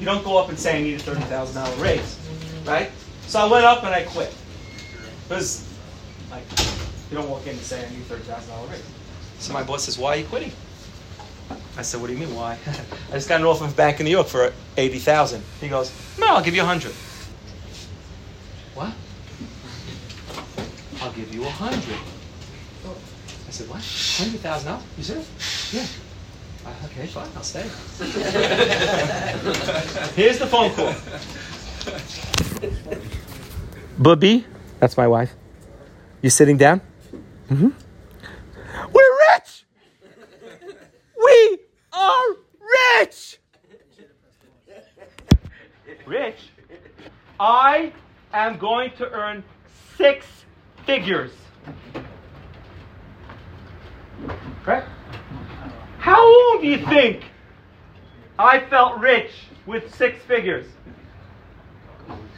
You don't go up and say, I need a thirty thousand dollars raise, right? So I went up and I quit. Because, like, you don't walk in and say, I need a thirty thousand dollars raise. So my boss says, why are you quitting? I said, what do you mean, why? I just got an offer from Bank of New York for eighty thousand dollars. He goes, no, I'll give you one hundred. What? I'll give you one hundred. I said, what? one hundred thousand dollars? You serious? Yeah. Okay, fine, I'll stay. Here's the phone call. Bubby, that's my wife. You sitting down? Mm-hmm. We're rich! We are rich! Rich? I am going to earn six figures. Correct? How long do you think I felt rich with six figures?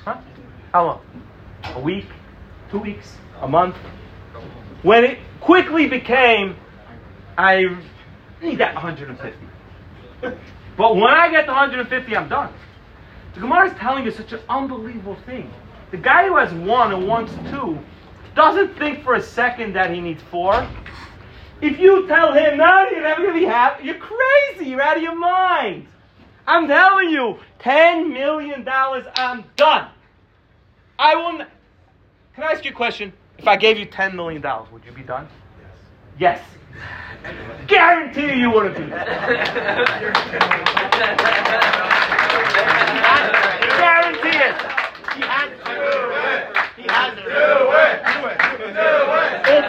Huh? How long? A week? Two weeks? A month? When it quickly became, I need that one hundred fifty. But when I get the one hundred fifty, I'm done. The Gemara is telling you such an unbelievable thing. The guy who has one and wants two doesn't think for a second that he needs four. If you tell him, no, you're never going to be happy, you're crazy, you're out of your mind. I'm telling you, ten million dollars, I'm done. I will n- Can I ask you a question? If I gave you ten million dollars, would you be done? Yes. Yes. Guarantee you wouldn't be done. Guarantee it. He had to do it. He had to do it. Do it. Do it. Do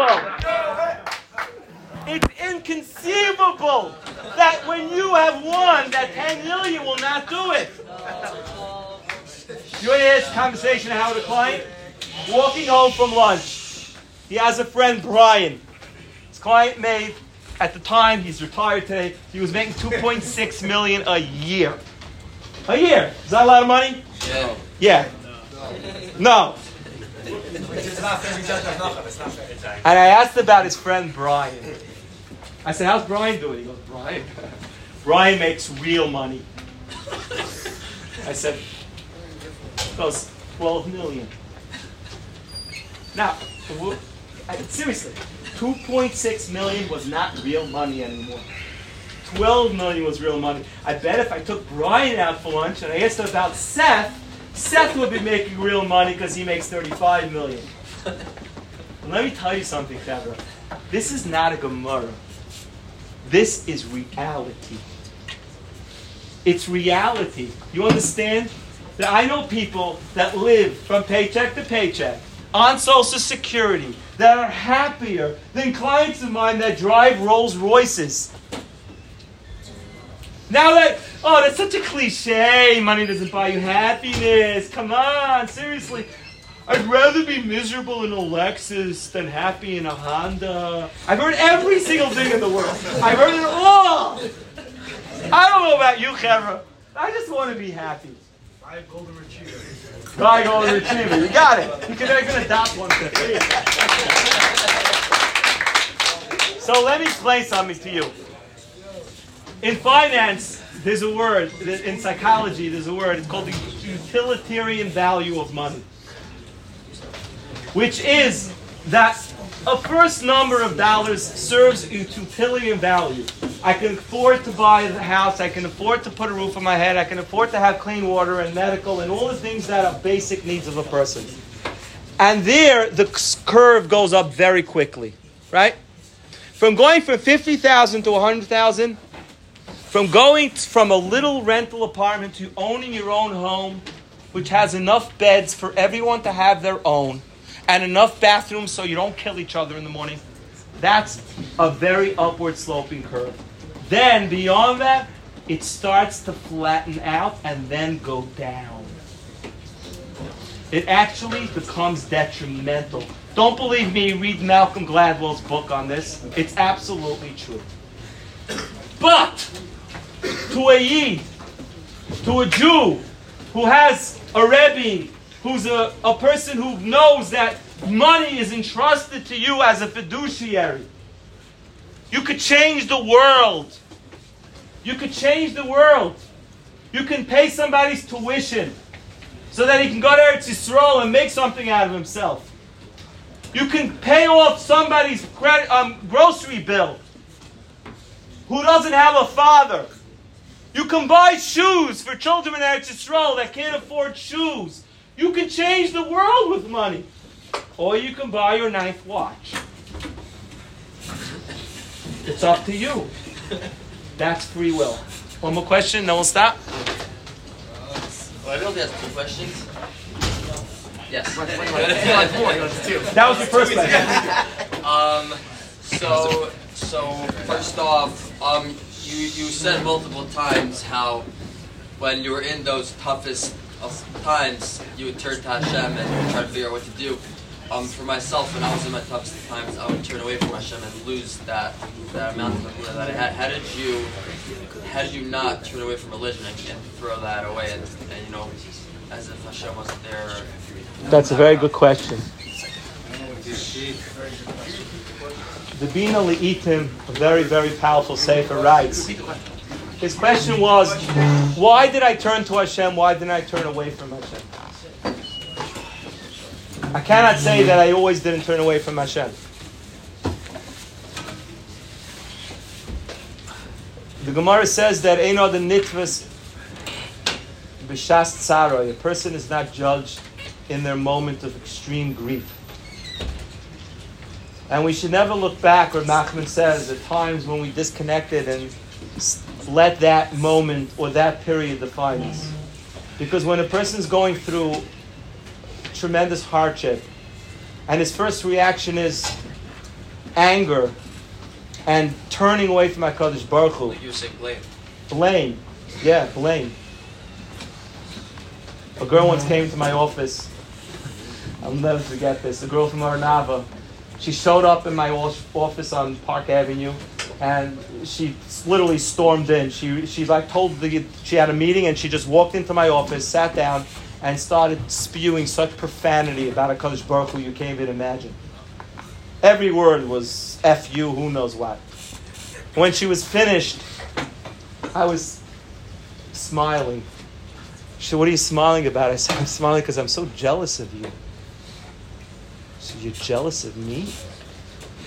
it. It's inconceivable. It's inconceivable that when you have won, that ten million will not do it. You hear this conversation I had with a client? Walking home from lunch. He has a friend, Brian. His client made, at the time, he's retired today, he was making two point six million dollars a year. A year. Is that a lot of money? Yeah. Yeah. No. No. And I asked about his friend, Brian. I said, how's Brian doing? He goes, Brian? Brian makes real money. I said, he goes, twelve million. Now, seriously, two point six million was not real money anymore. twelve million was real money. I bet if I took Brian out for lunch and I asked him about Seth, Seth would be making real money because he makes thirty-five million. Let me tell you something, Deborah. This is not a Gemara. This is reality. It's reality. You understand? That I know people that live from paycheck to paycheck on Social Security that are happier than clients of mine that drive Rolls Royces. Now that, oh, that's such a cliche. Money doesn't buy you happiness. Come on, seriously. I'd rather be miserable in a Lexus than happy in a Honda. I've heard every single thing in the world. I've heard it all. I don't know about you, Chevra. I just want to be happy. I have golden retriever. Guy golden retriever. You got it. You can, you can adopt one today. So let me explain something to you. In finance, there's a word. In psychology, there's a word. It's called the utilitarian value of money, which is that a first number of dollars serves a utilitarian value. I can afford to buy the house, I can afford to put a roof on my head, I can afford to have clean water and medical and all the things that are basic needs of a person. And there, the curve goes up very quickly, right? From going from fifty thousand dollars to one hundred thousand dollars, from going from a little rental apartment to owning your own home, which has enough beds for everyone to have their own, and enough bathrooms so you don't kill each other in the morning. That's a very upward sloping curve. Then beyond that, it starts to flatten out and then go down. It actually becomes detrimental. Don't believe me, read Malcolm Gladwell's book on this. It's absolutely true. But to a Yid, to a Jew who has a Rebbe, who's a, a person who knows that money is entrusted to you as a fiduciary. You could change the world. You could change the world. You can pay somebody's tuition so that he can go to Eretz Yisrael and make something out of himself. You can pay off somebody's credit, um, grocery bill who doesn't have a father. You can buy shoes for children in Eretz Yisrael that can't afford shoes. You can change the world with money. Or you can buy your ninth watch. It's up to you. That's free will. One more question, then we'll stop. Well, I really have two questions. Yes. That was the first question. Um, so, so first off, um, you, you said multiple times how when you were in those toughest of times, you would turn to Hashem and try to figure out what to do. Um, for myself, when I was in my toughest times, I would turn away from Hashem and lose that, that amount of money that I had. How did you, how did you not turn away from religion and, and throw that away and, and, you know, as if Hashem wasn't there? Or, you know, that's a very good question. The Bina Le'itim, a very, very powerful sefer, writes, his question was, why did I turn to Hashem? Why didn't I turn away from Hashem? I cannot say that I always didn't turn away from Hashem. The Gemara says that Ein Adam Nitvas B'Shas Tzara. A person is not judged in their moment of extreme grief. And we should never look back, or Nachman says, at times when we disconnected and let that moment or that period define us. Because when a person's going through tremendous hardship and his first reaction is anger and turning away from HaKadosh Baruch Hu. You say blame. Blame. Yeah, blame. A girl once came to my office. I'll never forget this. A girl from Arnava. She showed up in my office on Park Avenue. And she literally stormed in. She she like told the she had a meeting and she just walked into my office, sat down, and started spewing such profanity about HaKadosh Baruch Hu you can't even imagine. Every word was F you, who knows what. When she was finished, I was smiling. She said, "What are you smiling about?" I said, "I'm smiling because I'm so jealous of you." She said, "You're jealous of me?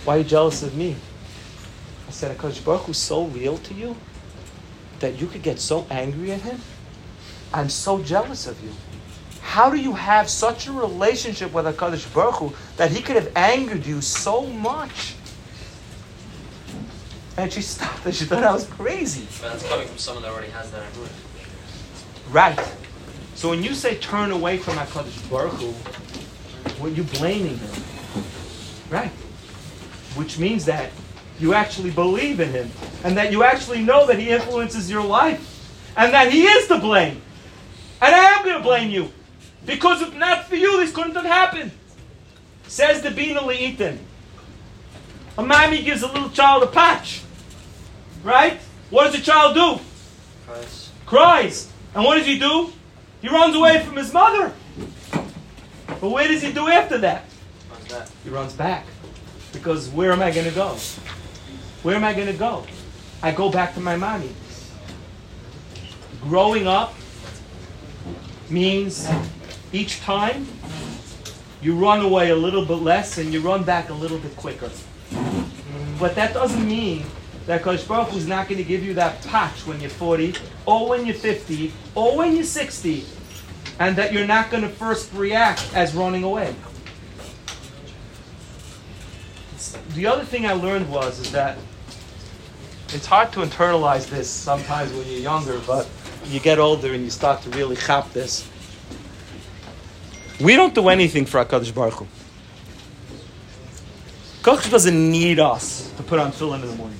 Why are you jealous of me?" I said, HaKadosh Baruch Hu's so real to you that you could get so angry at him? I'm so jealous of you. How do you have such a relationship with HaKadosh Baruch Hu that he could have angered you so much? And she stopped and she thought I was crazy. But that's coming from someone that already has that agreement. Right. So when you say turn away from HaKadosh Baruch Hu, well, you're blaming him. Right. Which means that you actually believe in him, and that you actually know that he influences your life, and that he is to blame. And I am going to blame you, because if not for you, this couldn't have happened. Says the Bina Le'itim. A mommy gives a little child a patch, right? What does the child do? Cries. Cries. And what does he do? He runs away from his mother. But what does he do after that? He runs back. Because where am I going to go? Where am I going to go? I go back to my mommy. Growing up means each time you run away a little bit less and you run back a little bit quicker. But that doesn't mean that Kadosh Baruch Hu's not going to give you that patch when you're forty, or when you're fifty, or when you're sixty, and that you're not going to first react as running away. The other thing I learned was is that it's hard to internalize this sometimes when you're younger, but you get older and you start to really chop this. We don't do anything for HaKadosh Baruch Hu. HaKadosh doesn't need us to put on tefillin in the morning.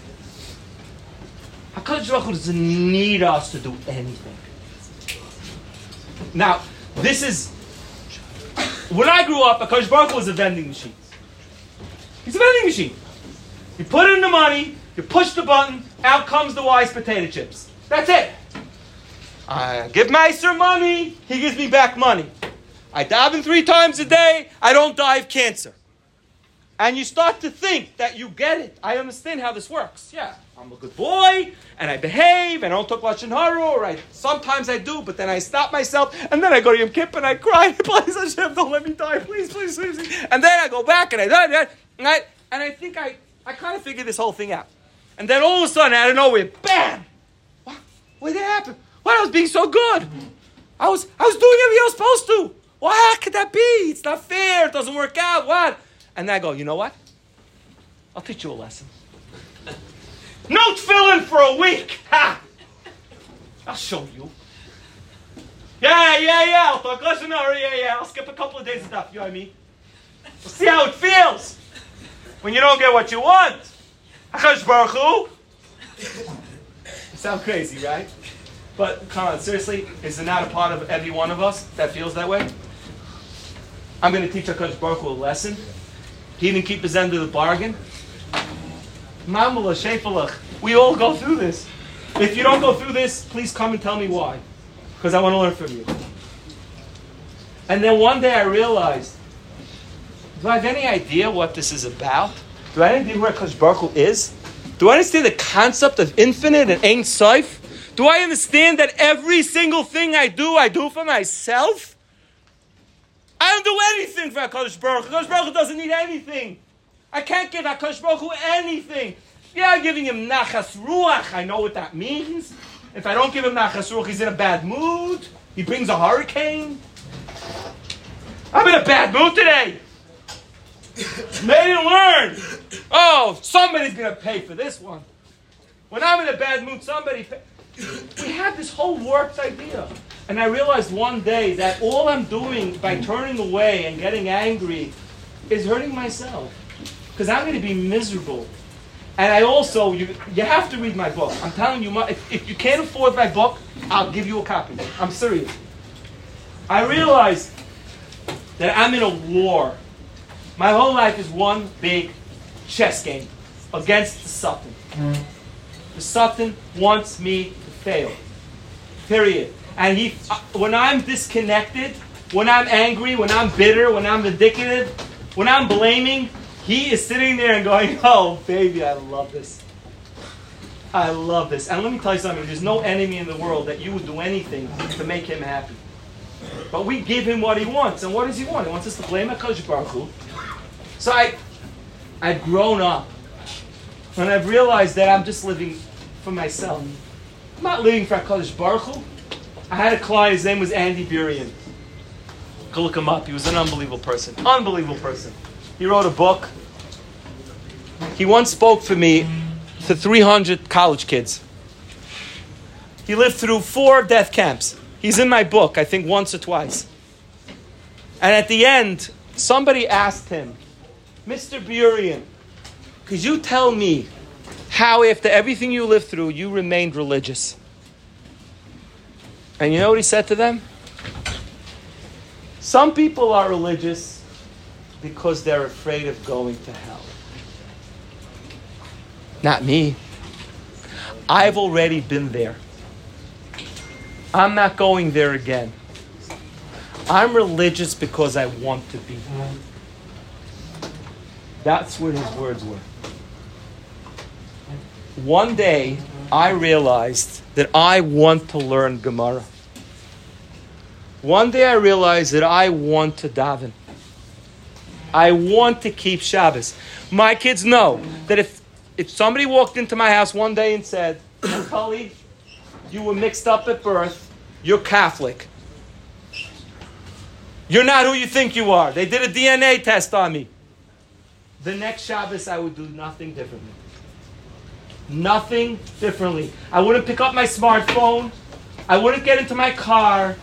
HaKadosh Baruch Hu doesn't need us to do anything. Now, this is... When I grew up, HaKadosh Baruch Hu was a vending machine. He's a vending machine. You put in the money, you push the button, out comes the wise potato chips. That's it. I give Meister money, he gives me back money. I daven three times a day, I don't die of cancer. And you start to think that you get it. I understand how this works. Yeah, I'm a good boy, and I behave, and I don't talk lashon hara, or I, sometimes I do, but then I stop myself, and then I go to Yom Kippur, and I cry, please Hashem, don't let me die, please, please, please. And then I go back, and I die, and I... And I, and I think I, I kind of figured this whole thing out. And then all of a sudden, out of nowhere, bam! What, what did that happen? What? I was being so good. I was I was doing everything I was supposed to. Well, how could that be? It's not fair. It doesn't work out. What? And then I go, you know what? I'll teach you a lesson. No tefillin for a week. Ha! I'll show you. Yeah, yeah, yeah. I'll talk lashon hara. Yeah, yeah. I'll skip a couple of days of stuff. You know what I mean? We'll see how it feels. When you don't get what you want, HaKadosh Baruch Hu. It sounds crazy, right? But come on, seriously, is it not a part of every one of us that feels that way? I'm going to teach HaKadosh Baruch Hu a lesson. He didn't keep his end of the bargain. Mamula Shefalach, we all go through this. If you don't go through this, please come and tell me why. Because I want to learn from you. And then one day I realized, do I have any idea what this is about? Do I have any idea where HaKadosh Baruch Hu is? Do I understand the concept of infinite and Ein Sof? Do I understand that every single thing I do, I do for myself? I don't do anything for HaKadosh Baruch Hu. HaKadosh Baruch Hu doesn't need anything. I can't give HaKadosh Baruch Hu anything. Yeah, I'm giving him nachas ruach. I know what that means. If I don't give him nachas ruach, he's in a bad mood. He brings a hurricane. I'm in a bad mood today. They didn't learn. Oh, somebody's going to pay for this one. When I'm in a bad mood, somebody pay. We have this whole warped idea. And I realized one day that all I'm doing by turning away and getting angry is hurting myself. Because I'm going to be miserable. And I also, you, you have to read my book. I'm telling you, if, if you can't afford my book, I'll give you a copy. I'm serious. I realized that I'm in a war. My whole life is one big chess game against the Satan. Mm. The Satan wants me to fail. Period. And he, uh, when I'm disconnected, when I'm angry, when I'm bitter, when I'm vindictive, when I'm blaming, he is sitting there and going, oh, baby, I love this. I love this. And let me tell you something. There's no enemy in the world that you would do anything to make him happy. But we give him what he wants. And what does he want? He wants us to blame HaKadosh Baruch Hu. So I, I've grown up, and I've realized that I'm just living for myself. I'm not living for HaKadosh Baruch Hu. I had a client, his name was Andy Burian. Go look him up. He was an unbelievable person. Unbelievable person. He wrote a book. He once spoke for me to three hundred college kids. He lived through four death camps. He's in my book, I think, once or twice. And at the end, somebody asked him, Mister Burian, could you tell me how after everything you lived through, you remained religious? And you know what he said to them? Some people are religious because they're afraid of going to hell. Not me. I've already been there. I'm not going there again. I'm religious because I want to be. That's where his words were. One day, I realized that I want to learn Gemara. One day I realized that I want to daven. I want to keep Shabbos. My kids know that if, if somebody walked into my house one day and said, Tully, you were mixed up at birth, you're Catholic. You're not who you think you are. They did a D N A test on me. The next Shabbos I would do nothing differently. Nothing differently. I wouldn't pick up my smartphone. I wouldn't get into my car.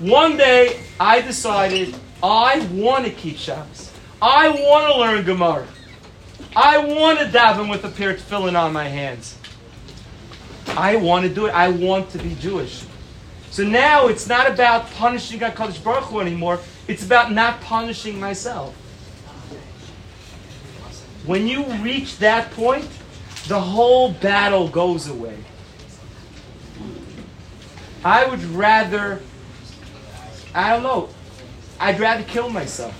One day, I decided I want to keep Shabbos. I want to learn Gemara. I want to daven with a pair tefillin on my hands. I want to do it. I want to be Jewish. So now it's not about punishing HaKadosh Baruch Hu anymore. It's about not punishing myself. When you reach that point, the whole battle goes away. I would rather... I don't know. I'd rather kill myself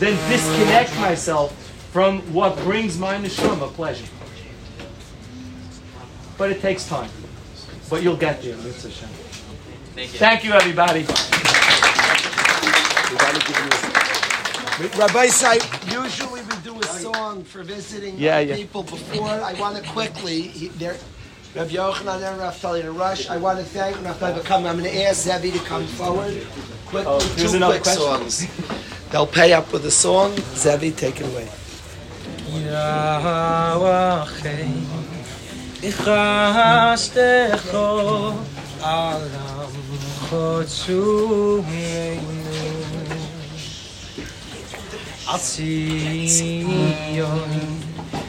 than disconnect myself from what brings my neshama pleasure. But it takes time. But you'll get there. Thank you. Thank you, everybody. Rabbi Sai, usually we do a song for visiting yeah, yeah. people before. I want to quickly... He, there, Rav Yochanan and Rav Tully in a rush. I want to thank Rav Tully for coming. I'm going to ask Zevi to come forward. Quick, oh, two quick question. songs. They'll pay up with a song. Zevi, take it away.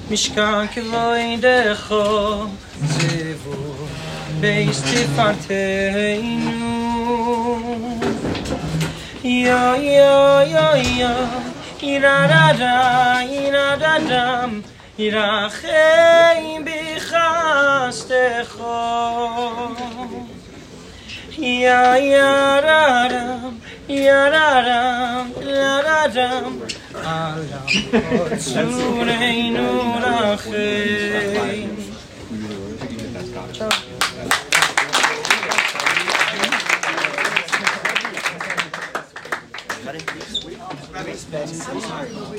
Mishkan k'voy decho zevu beis tifarteinu yo yo yo yo iradadam iradadam irachim bichastecho ya yaradam yaradam yaradam Alam Otsureinu Rachim.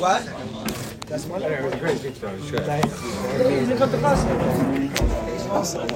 What? That's my name. Thank you.